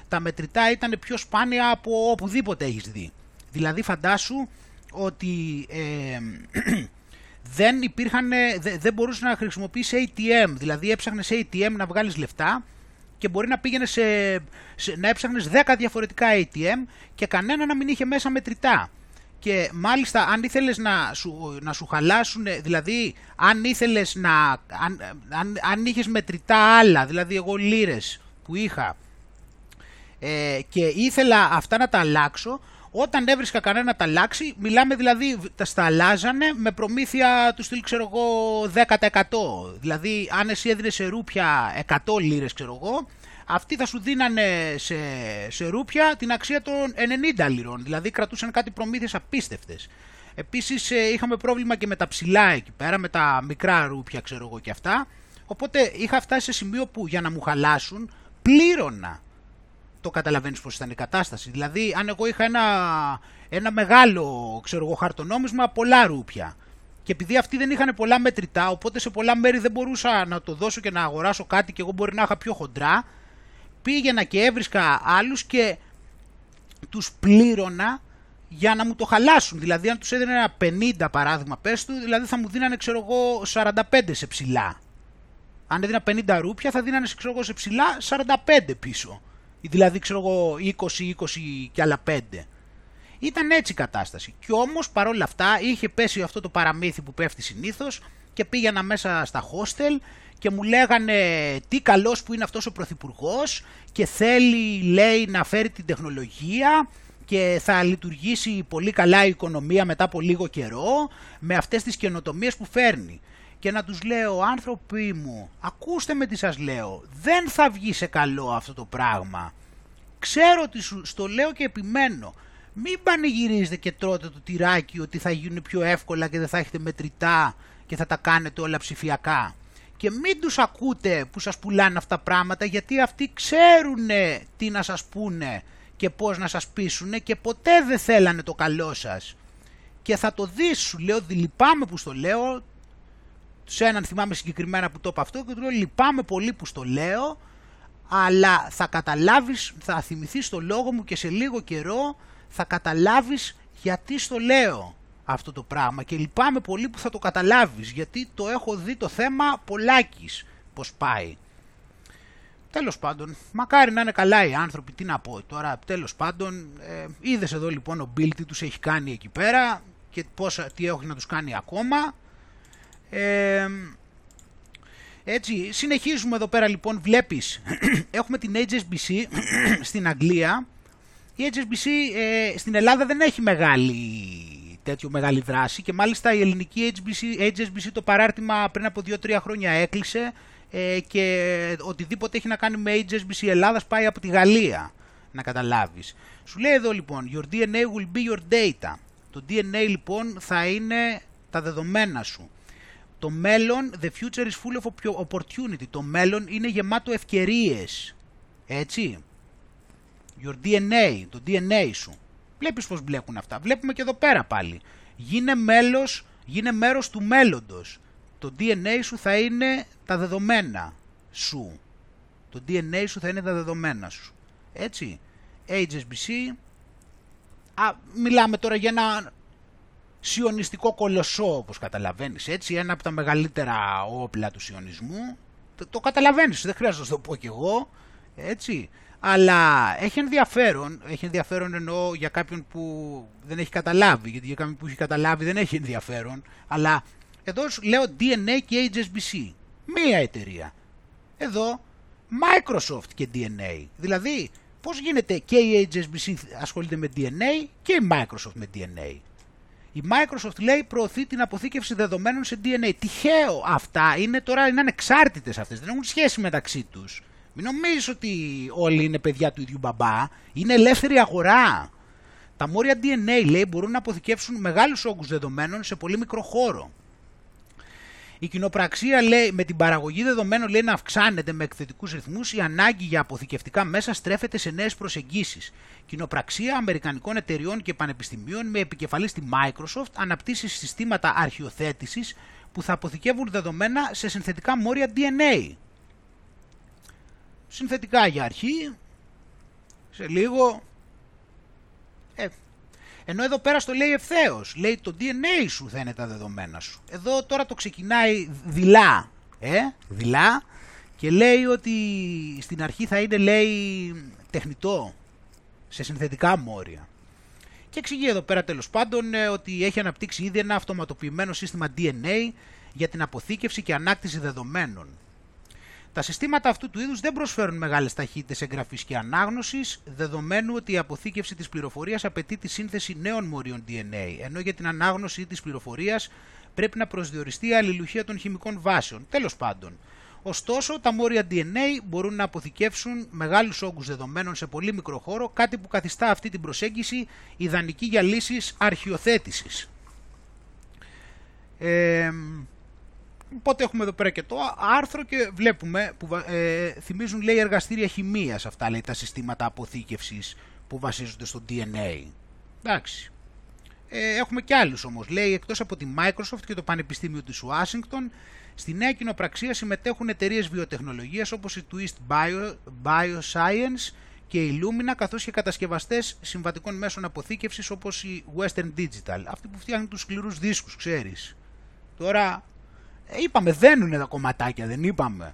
τα μετρητά ήταν πιο σπάνια από οπουδήποτε έχεις δει. Δηλαδή φαντάσου ότι δεν μπορούσε να χρησιμοποιήσει ATM, δηλαδή έψαχνες ATM να βγάλεις λεφτά, και μπορεί να πήγαινε να έψαχνες 10 διαφορετικά ATM και κανένα να μην είχε μέσα μετρητά. Και μάλιστα αν ήθελες να σου χαλάσουν, δηλαδή αν ήθελες αν είχες μετρητά άλλα, δηλαδή εγώ λίρες που είχα και ήθελα αυτά να τα αλλάξω, όταν έβρισκα κανένα να τα αλλάξει, μιλάμε δηλαδή, τα αλλάζανε με προμήθεια του στυλ, ξέρω εγώ, 10%. Δηλαδή, αν εσύ έδινες σε ρούπια 100 λίρες, ξέρω εγώ, αυτοί θα σου δίνανε σε ρούπια την αξία των 90 λιρών. Δηλαδή, κρατούσαν κάτι προμήθειες απίστευτες. Επίσης, είχαμε πρόβλημα και με τα ψηλά εκεί πέρα, με τα μικρά ρούπια, ξέρω εγώ και αυτά. Οπότε, είχα φτάσει σε σημείο που για να μου χαλάσουν, πλήρωνα. Το καταλαβαίνεις πως ήταν η κατάσταση. Δηλαδή, αν εγώ είχα ένα μεγάλο, ξέρω εγώ, χαρτονόμισμα, πολλά ρούπια, και επειδή αυτοί δεν είχαν πολλά μετρητά, οπότε σε πολλά μέρη δεν μπορούσα να το δώσω και να αγοράσω κάτι, και εγώ μπορεί να είχα πιο χοντρά, πήγαινα και έβρισκα άλλους και τους πλήρωνα για να μου το χαλάσουν. Δηλαδή, αν τους έδινε ένα 50 παράδειγμα, πες του, δηλαδή θα μου δίνανε, ξέρω εγώ, 45 σε ψηλά. Αν έδινα 50 ρούπια, θα δίνανε, ξέρω εγώ, σε ψηλά 45 πίσω. Δηλαδή, ξέρω εγώ, 20 και άλλα 5. Ήταν έτσι η κατάσταση. Κι όμως, παρόλα αυτά, είχε πέσει αυτό το παραμύθι που πέφτει συνήθως, και πήγαινα μέσα στα hostel και μου λέγανε τι καλός που είναι αυτός ο πρωθυπουργός και θέλει, λέει, να φέρει την τεχνολογία και θα λειτουργήσει πολύ καλά η οικονομία μετά από λίγο καιρό με αυτές τις καινοτομίες που φέρνει. Και να τους λέω, άνθρωποι μου, ακούστε με τι σας λέω, δεν θα βγει σε καλό αυτό το πράγμα. Ξέρω ότι στο λέω και επιμένω. Μην πανηγυρίζετε και τρώτε το τυράκι ότι θα γίνουν πιο εύκολα και δεν θα έχετε μετρητά και θα τα κάνετε όλα ψηφιακά. Και μην τους ακούτε που σας πουλάνε αυτά πράγματα, γιατί αυτοί ξέρουν τι να σας πούνε και πώς να σας πείσουνε και ποτέ δεν θέλανε το καλό σας. Και θα το δεις, σου λέω, λυπάμαι που στο λέω, σε έναν θυμάμαι συγκεκριμένα που το είπα αυτό και του λέω λυπάμαι πολύ που στο λέω, αλλά θα καταλάβεις, θα θυμηθείς το λόγο μου και σε λίγο καιρό θα καταλάβεις γιατί στο λέω αυτό το πράγμα και λυπάμαι πολύ που θα το καταλάβεις, γιατί το έχω δει το θέμα πολλάκις πως πάει. Τέλος πάντων, μακάρι να είναι καλά οι άνθρωποι, τι να πω τώρα, τέλος πάντων, είδες εδώ λοιπόν ο Bill τι τους έχει κάνει εκεί πέρα και τι έχει να τους κάνει ακόμα. Έτσι, συνεχίζουμε εδώ πέρα λοιπόν, βλέπεις, έχουμε την HSBC στην Αγγλία. Η HSBC στην Ελλάδα δεν έχει μεγάλη δράση και μάλιστα η ελληνική HSBC το παράρτημα πριν από 2-3 χρόνια έκλεισε και οτιδήποτε έχει να κάνει με HSBC Ελλάδας πάει από τη Γαλλία, να καταλάβεις. Σου λέει εδώ λοιπόν, your DNA will be your data. Το DNA λοιπόν θα είναι τα δεδομένα σου. Το μέλλον, the future is full of opportunity. Το μέλλον είναι γεμάτο ευκαιρίες. Έτσι. Your DNA, το DNA σου. Βλέπεις πως μπλέκουν αυτά. Βλέπουμε και εδώ πέρα πάλι. Γίνε μέρος του μέλλοντος. Το DNA σου θα είναι τα δεδομένα σου. Το DNA σου θα είναι τα δεδομένα σου. Έτσι. HSBC. Μιλάμε τώρα για ένα σιωνιστικό κολοσσό, όπως καταλαβαίνεις, έτσι, ένα από τα μεγαλύτερα όπλα του σιωνισμού, το καταλαβαίνεις, δεν χρειάζεται να το πω κι εγώ, έτσι, αλλά έχει ενδιαφέρον εννοώ για κάποιον που δεν έχει καταλάβει, γιατί για κάποιον που έχει καταλάβει δεν έχει ενδιαφέρον, αλλά εδώ λέω DNA και HSBC, μία εταιρεία, εδώ Microsoft και DNA, δηλαδή πώς γίνεται και η HSBC ασχολείται με DNA και η Microsoft με DNA. Η Microsoft λέει προωθεί την αποθήκευση δεδομένων σε DNA. Τυχαίο αυτά, είναι ανεξάρτητες αυτές, δεν έχουν σχέση μεταξύ τους. Μην νομίζεις ότι όλοι είναι παιδιά του ίδιου μπαμπά, είναι ελεύθερη αγορά. Τα μόρια DNA λέει μπορούν να αποθηκεύσουν μεγάλους όγκους δεδομένων σε πολύ μικρό χώρο. Η κοινοπραξία λέει με την παραγωγή δεδομένων λέει να αυξάνεται με εκθετικούς ρυθμούς, η ανάγκη για αποθηκευτικά μέσα στρέφεται σε νέες προσεγγίσεις. Κοινοπραξία αμερικανικών εταιριών και πανεπιστημίων με επικεφαλή στη Microsoft αναπτύσσει συστήματα αρχιοθέτησης που θα αποθηκεύουν δεδομένα σε συνθετικά μόρια DNA. Συνθετικά για αρχή, σε λίγο... Ενώ εδώ πέρα στο λέει ευθέως, λέει το DNA σου θα είναι τα δεδομένα σου. Εδώ τώρα το ξεκινάει δειλά και λέει ότι στην αρχή θα είναι λέει τεχνητό σε συνθετικά μόρια. Και εξηγεί εδώ πέρα τέλος πάντων ότι έχει αναπτύξει ήδη ένα αυτοματοποιημένο σύστημα DNA για την αποθήκευση και ανάκτηση δεδομένων. Τα συστήματα αυτού του είδους δεν προσφέρουν μεγάλες ταχύτητες εγγραφής και ανάγνωσης, δεδομένου ότι η αποθήκευση της πληροφορίας απαιτεί τη σύνθεση νέων μορίων DNA, ενώ για την ανάγνωση της πληροφορίας πρέπει να προσδιοριστεί η αλληλουχία των χημικών βάσεων. Τέλος πάντων, ωστόσο, τα μόρια DNA μπορούν να αποθηκεύσουν μεγάλους όγκους δεδομένων σε πολύ μικρό χώρο, κάτι που καθιστά αυτή την προσέγγιση ιδανική για λύσεις αρχιοθέτησης. Οπότε έχουμε εδώ πέρα και το άρθρο και βλέπουμε που θυμίζουν λέει εργαστήρια χημείας αυτά λέει τα συστήματα αποθήκευσης που βασίζονται στο DNA. Εντάξει. Έχουμε και άλλους όμως λέει εκτός από τη Microsoft και το Πανεπιστήμιο της Ουάσιγκτον στη νέα κοινοπραξία συμμετέχουν εταιρείες βιοτεχνολογίας όπως η Twist Bioscience και η Lumina καθώς και κατασκευαστές συμβατικών μέσων αποθήκευσης όπως η Western Digital. Αυτοί που φτιάχνουν τους σκληρούς δίσκους, ξέρεις. Τώρα... Είπαμε δένουνε τα κομματάκια, δεν είπαμε.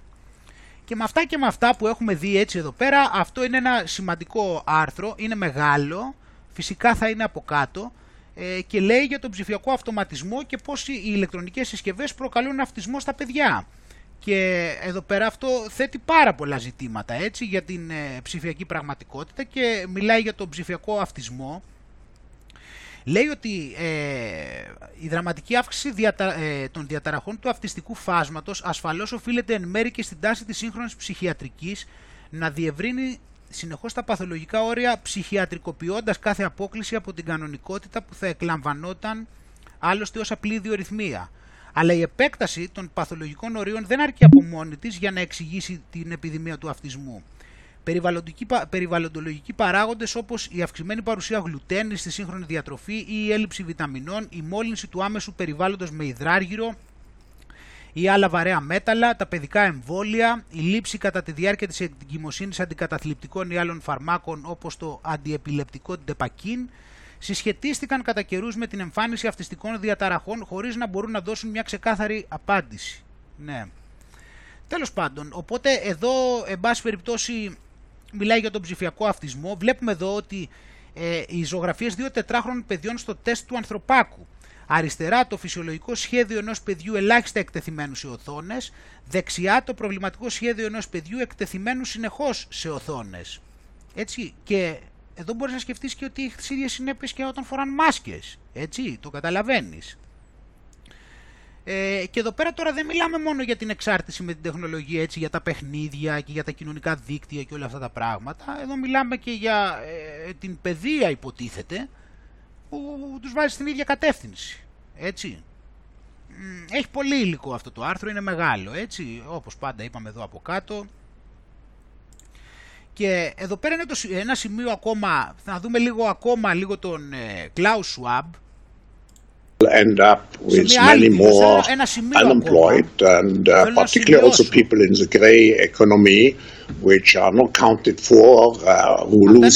Και με αυτά που έχουμε δει έτσι εδώ πέρα, αυτό είναι ένα σημαντικό άρθρο, είναι μεγάλο, φυσικά θα είναι από κάτω και λέει για τον ψηφιακό αυτοματισμό και πώς οι ηλεκτρονικές συσκευές προκαλούν αυτισμό στα παιδιά. Και εδώ πέρα αυτό θέτει πάρα πολλά ζητήματα έτσι, για την ψηφιακή πραγματικότητα και μιλάει για τον ψηφιακό αυτισμό. Λέει ότι η δραματική αύξηση των διαταραχών του αυτιστικού φάσματος ασφαλώς οφείλεται εν μέρει και στην τάση της σύγχρονης ψυχιατρικής να διευρύνει συνεχώς τα παθολογικά όρια ψυχιατρικοποιώντας κάθε απόκληση από την κανονικότητα που θα εκλαμβανόταν άλλωστε ως απλή ιδιορυθμία. Αλλά η επέκταση των παθολογικών ορίων δεν αρκεί από μόνη της για να εξηγήσει την επιδημία του αυτισμού. περιβαλλοντολογικοί παράγοντες όπως η αυξημένη παρουσία γλουτένης στη σύγχρονη διατροφή ή η έλλειψη βιταμινών, η μόλυνση του άμεσου περιβάλλοντος με υδράργυρο ή άλλα βαρέα μέταλλα, τα παιδικά εμβόλια, η λήψη κατά τη διάρκεια της εγκυμοσύνης αντικαταθλιπτικών ή άλλων φαρμάκων όπως το αντιεπιλεπτικό ντεπακίν, συσχετίστηκαν κατά καιρούς με την εμφάνιση αυτιστικών διαταραχών χωρίς να μπορούν να δώσουν μια ξεκάθαρη απάντηση. Ναι. Τέλος πάντων, οπότε εδώ, εν πάση περιπτώσει, μιλάει για τον ψηφιακό αυτισμό. Βλέπουμε εδώ ότι οι ζωγραφίες 2 τετράχρονων παιδιών στο τεστ του ανθρωπάκου. Αριστερά το φυσιολογικό σχέδιο ενός παιδιού ελάχιστα εκτεθειμένου σε οθόνες. Δεξιά το προβληματικό σχέδιο ενός παιδιού εκτεθειμένου συνεχώς σε οθόνες. Έτσι, και εδώ μπορείς να σκεφτείς και ότι έχει τις ίδιες συνέπειες και όταν φοράνε μάσκες. Έτσι, το καταλαβαίνεις. Και εδώ πέρα τώρα δεν μιλάμε μόνο για την εξάρτηση με την τεχνολογία, έτσι, για τα παιχνίδια και για τα κοινωνικά δίκτυα και όλα αυτά τα πράγματα. Εδώ μιλάμε και για την παιδεία, υποτίθεται, που τους βάζει στην ίδια κατεύθυνση, έτσι. Έχει πολύ υλικό αυτό το άρθρο, είναι μεγάλο, έτσι, όπως πάντα είπαμε εδώ από κάτω. Και εδώ πέρα είναι ένα σημείο ακόμα, θα δούμε λίγο ακόμα τον Klaus Schwab. End up with many more unemployed and particularly also people in the grey economy which are not counted for who lose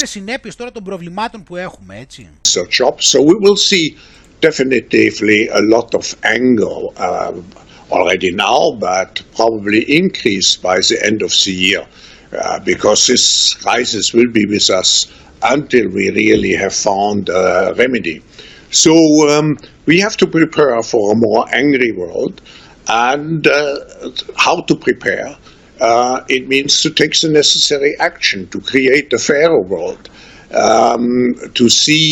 their jobs. So we will see definitively a lot of anger already now but probably increase by the end of the year because this crisis will be with us until we really have found a remedy. So we have to prepare for a more angry world, and how to prepare? It means to take the necessary action to create a fairer world, to see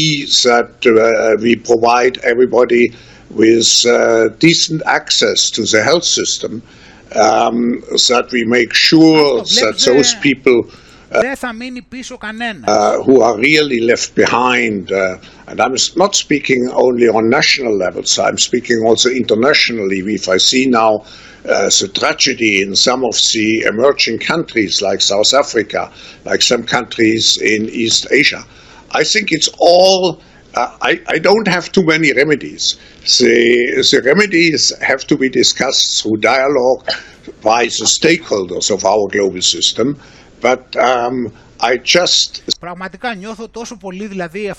that we provide everybody with decent access to the health system, that we make sure that those people who are really left behind, and I'm not speaking only on national levels, I'm speaking also internationally. If I see now the tragedy in some of the emerging countries like South Africa, like some countries in East Asia, I think it's all, I don't have too many remedies. The remedies have to be discussed through dialogue by the stakeholders of our global system. But, I just... Πραγματικά νιώθω τόσο πολύ, δηλαδή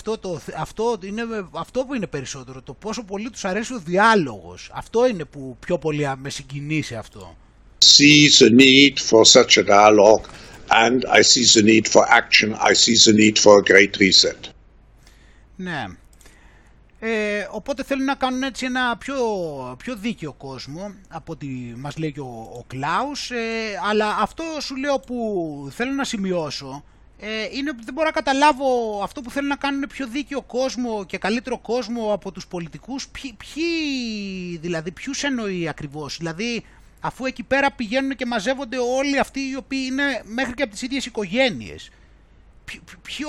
αυτό που είναι περισσότερο, το πόσο πολύ τους αρέσει ο διάλογος. Αυτό είναι που πιο πολύ με συγκινεί σε αυτό. See the need for such a dialogue and I see the need for action, I see the need for a great reset. Ναι. Οπότε θέλουν να κάνουν έτσι ένα πιο δίκαιο κόσμο από ό,τι μας λέει και ο Κλάους, αλλά αυτό σου λέω που θέλω να σημειώσω είναι ότι δεν μπορώ να καταλάβω αυτό που θέλουν να κάνουν πιο δίκαιο κόσμο και καλύτερο κόσμο από τους πολιτικούς, δηλαδή ποιους εννοεί ακριβώς, δηλαδή αφού εκεί πέρα πηγαίνουν και μαζεύονται όλοι αυτοί οι οποίοι είναι μέχρι και από τις ίδιες οικογένειες, ποιο,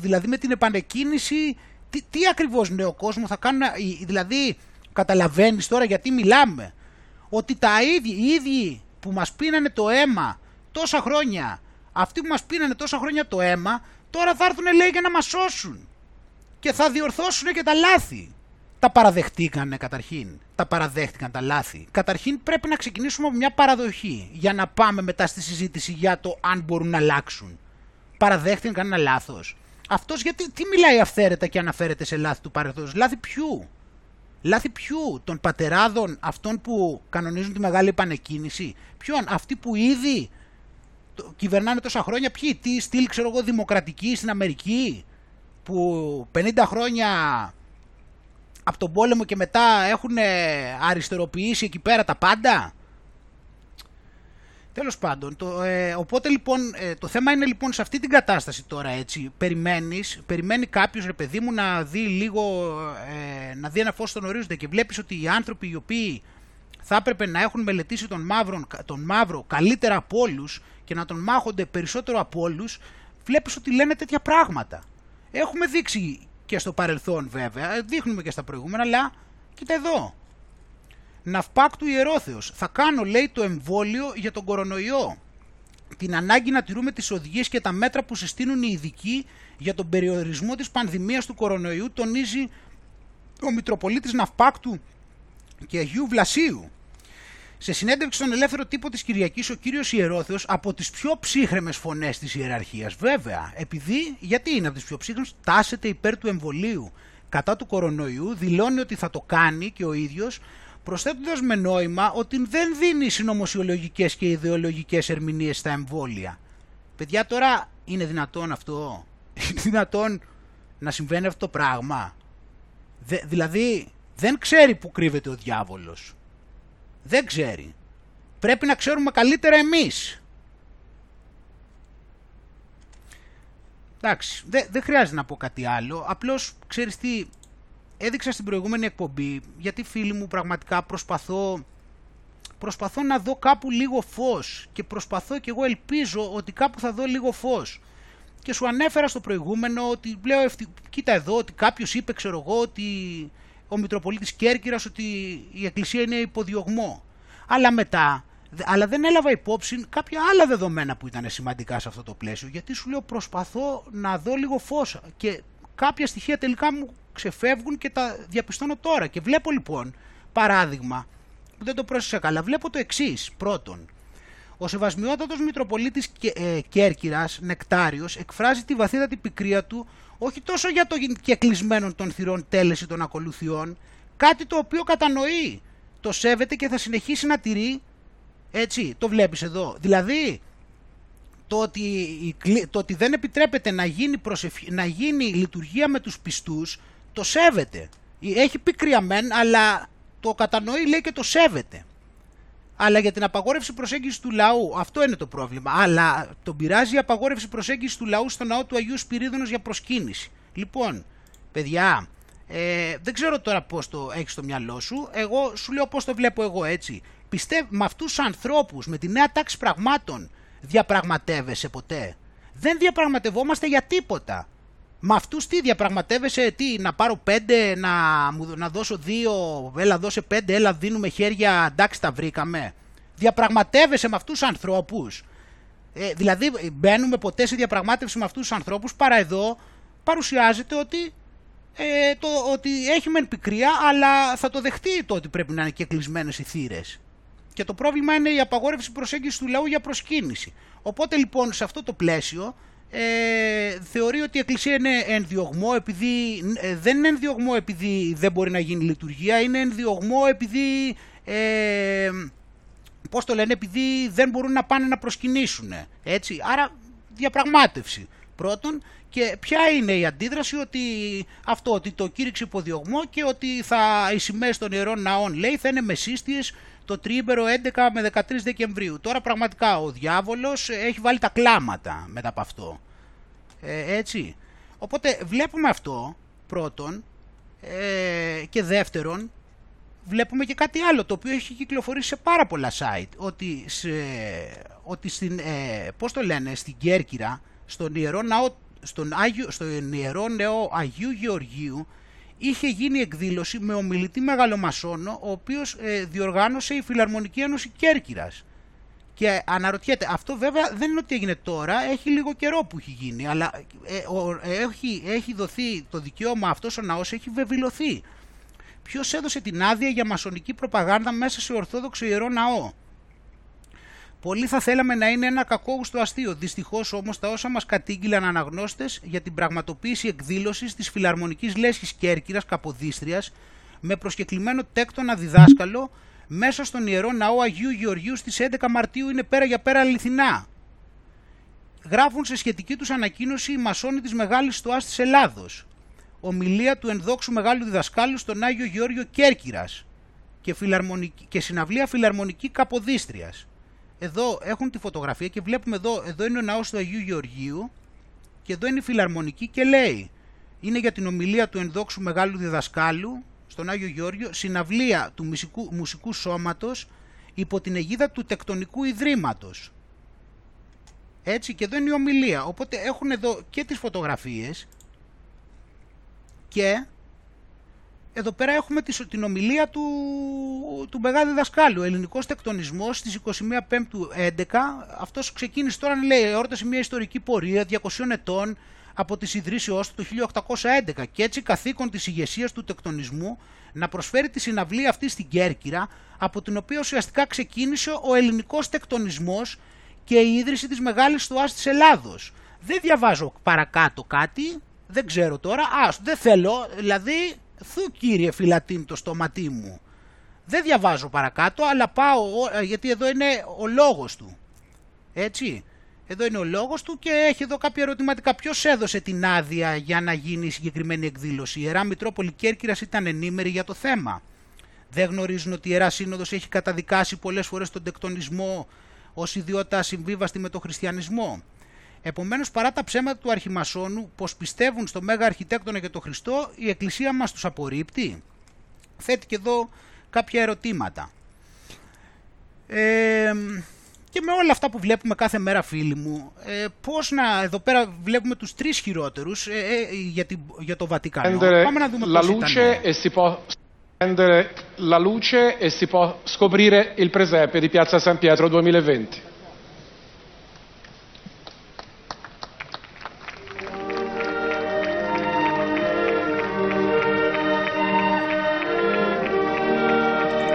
δηλαδή με την επανεκκίνηση τι ακριβώς νέο κόσμο θα κάνουν, δηλαδή καταλαβαίνεις τώρα γιατί μιλάμε, ότι οι ίδιοι που μας πίνανε το αίμα τόσα χρόνια, αυτοί που μας πίνανε τόσα χρόνια το αίμα, τώρα θα έρθουν λέει για να μας σώσουν και θα διορθώσουν και τα λάθη. Τα παραδεχτήκανε καταρχήν, τα παραδέχτηκαν τα λάθη. Καταρχήν πρέπει να ξεκινήσουμε από μια παραδοχή για να πάμε μετά στη συζήτηση για το αν μπορούν να αλλάξουν. Παραδέχτηκαν κανένα λάθος. Αυτός γιατί, τι μιλάει αυθαίρετα και αναφέρεται σε λάθη του παρελθόντος, λάθη ποιου? Λάθη ποιου, των πατεράδων αυτών που κανονίζουν τη μεγάλη επανεκκίνηση, ποιον, αυτοί που ήδη κυβερνάνε τόσα χρόνια, ποιοι, τι στυλ ξέρω εγώ δημοκρατική στην Αμερική, που 50 χρόνια από τον πόλεμο και μετά έχουν αριστεροποιήσει εκεί πέρα τα πάντα. Τέλος πάντων, οπότε λοιπόν το θέμα είναι λοιπόν σε αυτή την κατάσταση τώρα, έτσι, περιμένει κάποιος ρε παιδί μου να δει λίγο, να δει ένα φως στον ορίζοντα και βλέπεις ότι οι άνθρωποι οι οποίοι θα έπρεπε να έχουν μελετήσει τον μαύρο καλύτερα από όλους και να τον μάχονται περισσότερο από όλους, βλέπεις ότι λένε τέτοια πράγματα. Έχουμε δείξει και στο παρελθόν βέβαια, δείχνουμε και στα προηγούμενα, αλλά κοίτα εδώ. Ναυπάκτου Ιερόθεος, θα κάνω λέει το εμβόλιο για τον κορονοϊό. την ανάγκη να τηρούμε τις οδηγίες και τα μέτρα που συστήνουν οι ειδικοί για τον περιορισμό της πανδημίας του κορονοϊού, τονίζει ο Μητροπολίτης Ναυπάκτου και Αγίου Βλασίου. Σε συνέντευξη στον Ελεύθερο Τύπο της Κυριακής, ο κύριος Ιερόθεος, από τις πιο ψύχρεμες φωνές της ιεραρχίας, βέβαια, επειδή, γιατί είναι από τις πιο ψύχρεμες, τάσεται υπέρ του εμβολίου κατά του κορονοϊού, δηλώνει ότι θα το κάνει και ο ίδιος, προσθέτοντας με νόημα ότι δεν δίνει συνωμοσιολογικές και ιδεολογικές ερμηνείες στα εμβόλια. Παιδιά, τώρα είναι δυνατόν αυτό? Είναι δυνατόν να συμβαίνει αυτό το πράγμα? Δηλαδή, δεν ξέρει που κρύβεται ο διάβολος. Δεν ξέρει. Πρέπει να ξέρουμε καλύτερα εμείς. Εντάξει, δεν χρειάζεται να πω κάτι άλλο. Απλώς, ξέρεις τι, έδειξα στην προηγούμενη εκπομπή, γιατί φίλοι μου πραγματικά προσπαθώ να δω κάπου λίγο φως και προσπαθώ και εγώ ελπίζω ότι κάπου θα δω λίγο φως. Και σου ανέφερα στο προηγούμενο ότι λέω, κοίτα εδώ, ότι κάποιος είπε, ξέρω εγώ, ότι ο Μητροπολίτης Κέρκυρας ότι η Εκκλησία είναι υποδιωγμό. Αλλά μετά, δεν έλαβα υπόψη κάποια άλλα δεδομένα που ήταν σημαντικά σε αυτό το πλαίσιο, γιατί σου λέω προσπαθώ να δω λίγο φως και κάποια στοιχεία τελικά μου ξεφεύγουν και τα διαπιστώνω τώρα. Και βλέπω λοιπόν, παράδειγμα, που δεν το πρόσεξα καλά, βλέπω το εξής. Πρώτον, ο Σεβασμιότατος Μητροπολίτης Κέρκυρας, Νεκτάριος, εκφράζει τη βαθύτατη πικρία του όχι τόσο για το κεκλεισμένο των θυρών τέλεση των ακολουθιών, κάτι το οποίο κατανοεί, το σέβεται και θα συνεχίσει να τηρεί, έτσι, το βλέπεις εδώ. Δηλαδή, το ότι δεν επιτρέπεται να γίνει, να γίνει λειτουργία με τους πιστούς, το σέβεται. Έχει πικρία μεν, αλλά το κατανοεί, λέει, και το σέβεται. Αλλά για την απαγόρευση προσέγγισης του λαού, αυτό είναι το πρόβλημα. Αλλά τον πειράζει η απαγόρευση προσέγγισης του λαού στο ναό του Αγίου Σπυρίδωνος για προσκύνηση. Λοιπόν, παιδιά, δεν ξέρω τώρα πώς το έχεις στο μυαλό σου. Εγώ σου λέω πώς το βλέπω εγώ, έτσι. Πιστεύω με αυτούς τους ανθρώπους, με τη νέα τάξη πραγμάτων, διαπραγματεύεσαι ποτέ? Δεν διαπραγματευόμαστε για τίποτα. Με αυτούς τι διαπραγματεύεσαι? Τι, να πάρω 5, να δώσω 2, έλα δώσε 5, έλα δίνουμε χέρια, εντάξει τα βρήκαμε. Διαπραγματεύεσαι με αυτούς τους ανθρώπους? Δηλαδή μπαίνουμε ποτέ σε διαπραγμάτευση με αυτούς τους ανθρώπους, παρά εδώ παρουσιάζεται ότι, ότι έχει μεν πικρία, αλλά θα το δεχτεί το ότι πρέπει να είναι και κλεισμένες οι θύρες. Και το πρόβλημα είναι η απαγόρευση προσέγγισης του λαού για προσκύνηση. Οπότε λοιπόν σε αυτό το πλαίσιο, θεωρεί ότι η Εκκλησία είναι ενδιωγμό, επειδή δεν είναι ενδιωγμό επειδή δεν μπορεί να γίνει λειτουργία, είναι ενδιωγμό επειδή, πώς το λένε, επειδή δεν μπορούν να πάνε να προσκυνήσουν, έτσι. Άρα διαπραγμάτευση πρώτον. Και ποια είναι η αντίδραση? Ότι αυτό, ότι το κήρυξε υποδιωγμό και ότι θα, οι σημαίες των ιερών ναών, λέει, θα είναι μεσίστιες το τριήμερο 11 με 13 Δεκεμβρίου. Τώρα πραγματικά ο διάβολος έχει βάλει τα κλάματα μετά από αυτό. Έτσι. Οπότε βλέπουμε αυτό πρώτον, και δεύτερον βλέπουμε και κάτι άλλο το οποίο έχει κυκλοφορήσει σε πάρα πολλά site. Ότι στην, πώς το λένε, στην Κέρκυρα, στον Ιερό Ναό, στον Ιερό Νεό Αγίου Γεωργίου, είχε γίνει εκδήλωση με ομιλητή μεγαλομασόνο, ο οποίος διοργάνωσε η Φιλαρμονική Ένωση Κέρκυρας. Και αναρωτιέται, αυτό βέβαια δεν είναι ότι έγινε τώρα, έχει λίγο καιρό που έχει γίνει, αλλά έχει δοθεί το δικαίωμα, αυτός ο ναός έχει βεβηλωθεί. Ποιος έδωσε την άδεια για μασονική προπαγάνδα μέσα σε ορθόδοξο ιερό ναό? Πολλοί θα θέλαμε να είναι ένα κακόγουστο αστείο. Δυστυχώς όμως τα όσα μας κατήγγειλαν αναγνώστες για την πραγματοποίηση εκδήλωσης της Φιλαρμονικής Λέσχης Κέρκυρας Καποδίστριας με προσκεκλημένο τέκτονα διδάσκαλο μέσα στον Ιερό Ναό Αγίου Γεωργίου στις 11 Μαρτίου είναι πέρα για πέρα αληθινά. Γράφουν σε σχετική τους ανακοίνωση οι μασόνοι της Μεγάλης Στοάς της Ελλάδος. Ομιλία του ενδόξου μεγάλου διδασκάλου στον Άγιο Γεώργιο Κέρκυρας και συναυλία Φιλαρμονική Καποδίστριας. Εδώ έχουν τη φωτογραφία και βλέπουμε εδώ είναι ο ναός του Αγίου Γεωργίου και εδώ είναι η Φιλαρμονική και λέει, είναι για την ομιλία του ενδόξου μεγάλου διδασκάλου στον Άγιο Γεώργιο, συναυλία του μουσικού σώματος υπό την αιγίδα του τεκτονικού ιδρύματος. Έτσι, και εδώ είναι η ομιλία, οπότε έχουν εδώ και τις φωτογραφίες και εδώ πέρα έχουμε την ομιλία του μεγάλου δασκάλου. Ελληνικός τεκτονισμός στις 21 Πέμπτου 11. Αυτός ξεκίνησε τώρα, λέει, εόρτασε μια ιστορική πορεία 200 ετών από τις ιδρύσεώς του το 1811 και έτσι καθήκον της ηγεσίας του τεκτονισμού να προσφέρει τη συναυλία αυτή στην Κέρκυρα, από την οποία ουσιαστικά ξεκίνησε ο ελληνικός τεκτονισμός και η ίδρυση της μεγάλης στοάς της Ελλάδος. Δεν διαβάζω παρακάτω κάτι, δεν ξέρω τώρα, δεν θέλω, δηλαδή, θου κύριε Φιλατίν το στόματί μου. Δεν διαβάζω παρακάτω, αλλά πάω, γιατί εδώ είναι ο λόγος του, έτσι. Εδώ είναι ο λόγος του και έχει εδώ κάποια ερωτηματικά. Ποιος έδωσε την άδεια για να γίνει η συγκεκριμένη εκδήλωση? Η Ιερά Μητρόπολη Κέρκυρας ήταν ενήμερη για το θέμα. Δεν γνωρίζουν ότι η Ιερά Σύνοδος έχει καταδικάσει πολλές φορές τον τεκτονισμό ως ιδιότητα ασυμβίβαστη με τον χριστιανισμό. Επομένως, παρά τα ψέματα του αρχιμασόνου πως πιστεύουν στο Μέγα Αρχιτέκτονα και τον Χριστό, η Εκκλησία μας τους απορρίπτει. Θέτει και εδώ κάποια ερωτήματα. Και με όλα αυτά που βλέπουμε κάθε μέρα, φίλοι μου, πώς να, εδώ πέρα βλέπουμε τους τρεις χειρότερους για το Βατικανό. Πάμε να δούμε πώς ήταν.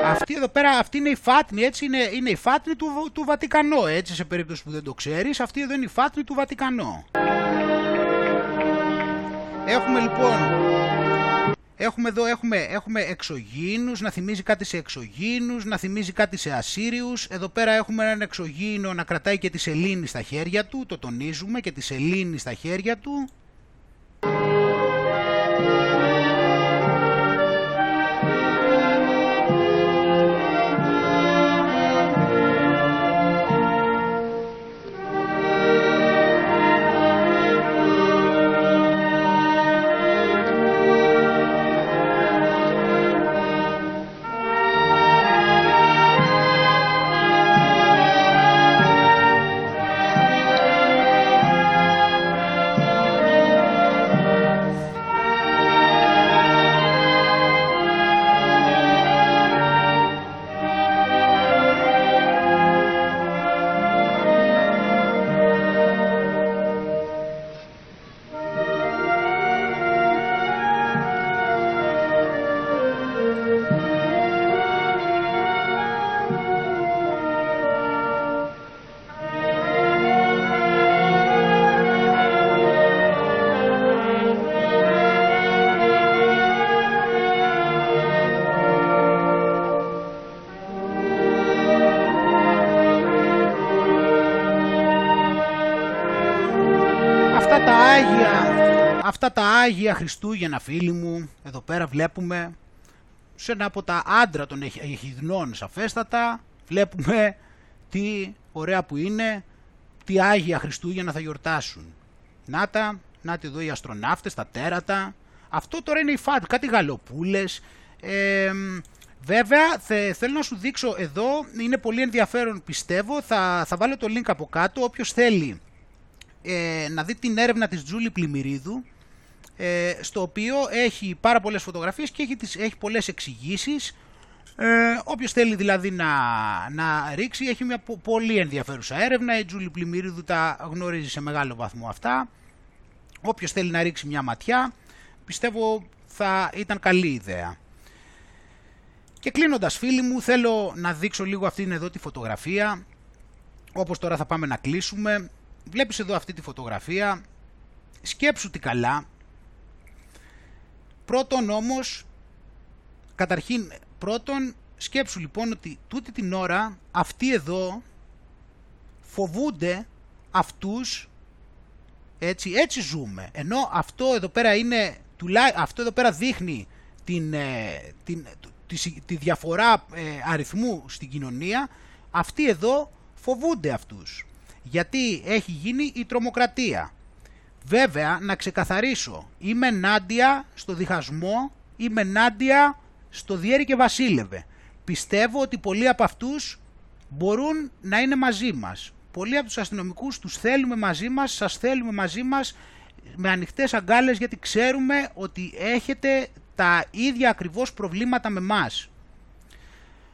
Αυτή εδώ πέρα, αυτή είναι η φάτνη, έτσι, είναι η φάτνη του Βατικανό, έτσι, σε περίπτωση που δεν το ξέρεις, αυτή εδώ είναι η φάτνη του Βατικανό. Έχουμε λοιπόν, έχουμε εξωγήινους, να θυμίζει κάτι σε εξωγήινους, να θυμίζει κάτι σε ασσύριους. Εδώ πέρα έχουμε έναν εξωγήινο να κρατάει και τη σελήνη στα χέρια του, το τονίζουμε, και τη σελήνη στα χέρια του. Άγια Χριστούγεννα, φίλοι μου, εδώ πέρα βλέπουμε σε ένα από τα άντρα των εχιδνών, σαφέστατα, βλέπουμε τι ωραία που είναι, τι Άγια Χριστούγεννα θα γιορτάσουν. Να εδώ οι αστροναύτες, τα τέρατα, αυτό τώρα είναι η φάτ, κάτι γαλοπούλες. Βέβαια, θέλω να σου δείξω εδώ, είναι πολύ ενδιαφέρον πιστεύω, θα βάλω το link από κάτω, όποιος θέλει να δει την έρευνα της Τζούλη Πλημμυρίδου, στο οποίο έχει πάρα πολλές φωτογραφίες και έχει πολλές εξηγήσεις. Όποιος θέλει δηλαδή να ρίξει, έχει μια πολύ ενδιαφέρουσα έρευνα. Η Τζούλη Πλημμυρίδου τα γνωρίζει σε μεγάλο βαθμό αυτά. Όποιος θέλει να ρίξει μια ματιά, πιστεύω θα ήταν καλή ιδέα. Και κλείνοντας, φίλοι μου, θέλω να δείξω λίγο αυτήν εδώ τη φωτογραφία, όπως τώρα θα πάμε να κλείσουμε. Βλέπεις εδώ αυτή τη φωτογραφία, σκέψου τι καλά. Πρώτον όμως, σκέψου λοιπόν ότι τούτη την ώρα αυτοί εδώ φοβούνται αυτούς, έτσι ζούμε. Ενώ αυτό εδώ πέρα, αυτό εδώ πέρα δείχνει τη διαφορά αριθμού στην κοινωνία, αυτοί εδώ φοβούνται αυτούς, γιατί έχει γίνει η τρομοκρατία. Βέβαια, να ξεκαθαρίσω, είμαι ενάντια στο διχασμό, είμαι ενάντια στο διέρη και βασίλευε. Πιστεύω ότι πολλοί από αυτούς μπορούν να είναι μαζί μας. Πολλοί από τους αστυνομικούς τους θέλουμε μαζί μας, σας θέλουμε μαζί μας με ανοιχτές αγκάλες, γιατί ξέρουμε ότι έχετε τα ίδια ακριβώς προβλήματα με εμάς.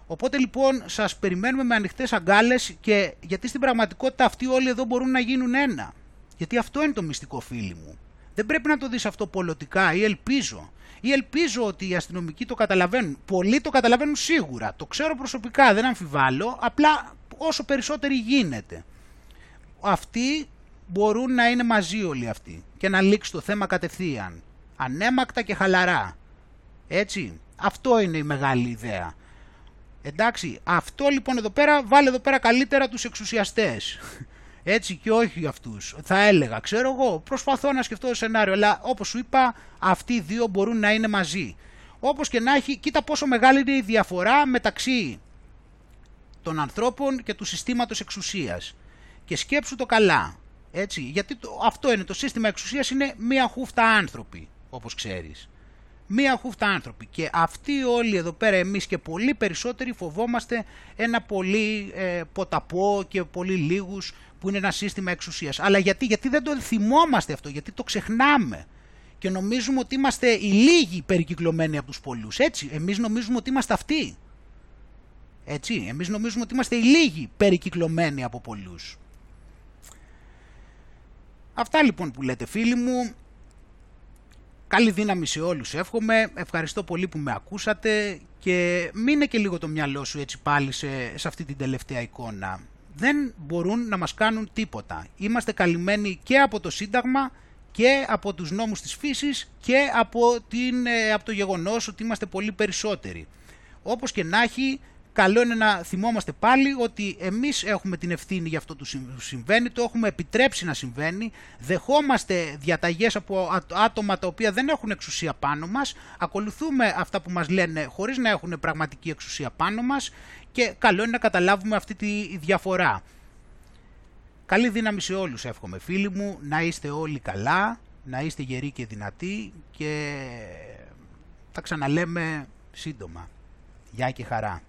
Οπότε λοιπόν σας περιμένουμε με ανοιχτές αγκάλες, και γιατί στην πραγματικότητα αυτοί όλοι εδώ μπορούν να γίνουν ένα. Γιατί αυτό είναι το μυστικό, φίλοι μου. Δεν πρέπει να το δεις αυτό πολιτικά, ή ελπίζω. Ή ελπίζω ότι οι αστυνομικοί το καταλαβαίνουν. Πολλοί το καταλαβαίνουν σίγουρα. Το ξέρω προσωπικά, δεν αμφιβάλλω. Απλά όσο περισσότεροι γίνεται. Αυτοί μπορούν να είναι μαζί όλοι αυτοί και να λήξει το θέμα κατευθείαν. Ανέμακτα και χαλαρά. Έτσι. Αυτό είναι η μεγάλη ιδέα. Εντάξει. Αυτό λοιπόν εδώ πέρα, βάλε εδώ πέρα καλύτερα τους εξουσιαστές. Έτσι, και όχι αυτούς. Θα έλεγα, ξέρω εγώ, προσπαθώ να σκεφτώ το σενάριο, αλλά όπως σου είπα, αυτοί οι δύο μπορούν να είναι μαζί. Όπως και να έχει, κοίτα πόσο μεγάλη είναι η διαφορά μεταξύ των ανθρώπων και του συστήματος εξουσίας. Και σκέψου το καλά, έτσι, γιατί αυτό είναι, το σύστημα εξουσίας είναι μία χούφτα άνθρωποι, όπως ξέρεις. Μία χούφτα άνθρωποι, και αυτοί όλοι εδώ πέρα, εμείς και πολύ περισσότεροι, φοβόμαστε ένα πολύ ποταπό και πολύ λίγους, που είναι ένα σύστημα εξουσίας. Αλλά γιατί δεν το θυμόμαστε αυτό, γιατί το ξεχνάμε και νομίζουμε ότι είμαστε οι λίγοι περικυκλωμένοι από τους πολλούς. Έτσι, εμείς νομίζουμε ότι είμαστε αυτοί. Έτσι, εμείς νομίζουμε ότι είμαστε οι λίγοι περικυκλωμένοι από πολλούς. Αυτά λοιπόν που λέτε, φίλοι μου. Καλή δύναμη σε όλους, εύχομαι. Ευχαριστώ πολύ που με ακούσατε, και μείνε και λίγο το μυαλό σου έτσι πάλι σε αυτή την τελευταία εικόνα. Δεν μπορούν να μας κάνουν τίποτα. Είμαστε καλυμμένοι και από το Σύνταγμα και από τους νόμους της φύσης και από το γεγονός ότι είμαστε πολύ περισσότεροι. Όπως και να έχει, καλό είναι να θυμόμαστε πάλι ότι εμείς έχουμε την ευθύνη για αυτό που συμβαίνει, το έχουμε επιτρέψει να συμβαίνει, δεχόμαστε διαταγές από άτομα τα οποία δεν έχουν εξουσία πάνω μας, ακολουθούμε αυτά που μας λένε χωρίς να έχουν πραγματική εξουσία πάνω μας, και καλό είναι να καταλάβουμε αυτή τη διαφορά. Καλή δύναμη σε όλους, εύχομαι, φίλοι μου, να είστε όλοι καλά, να είστε γεροί και δυνατοί, και τα ξαναλέμε σύντομα. Γεια και χαρά.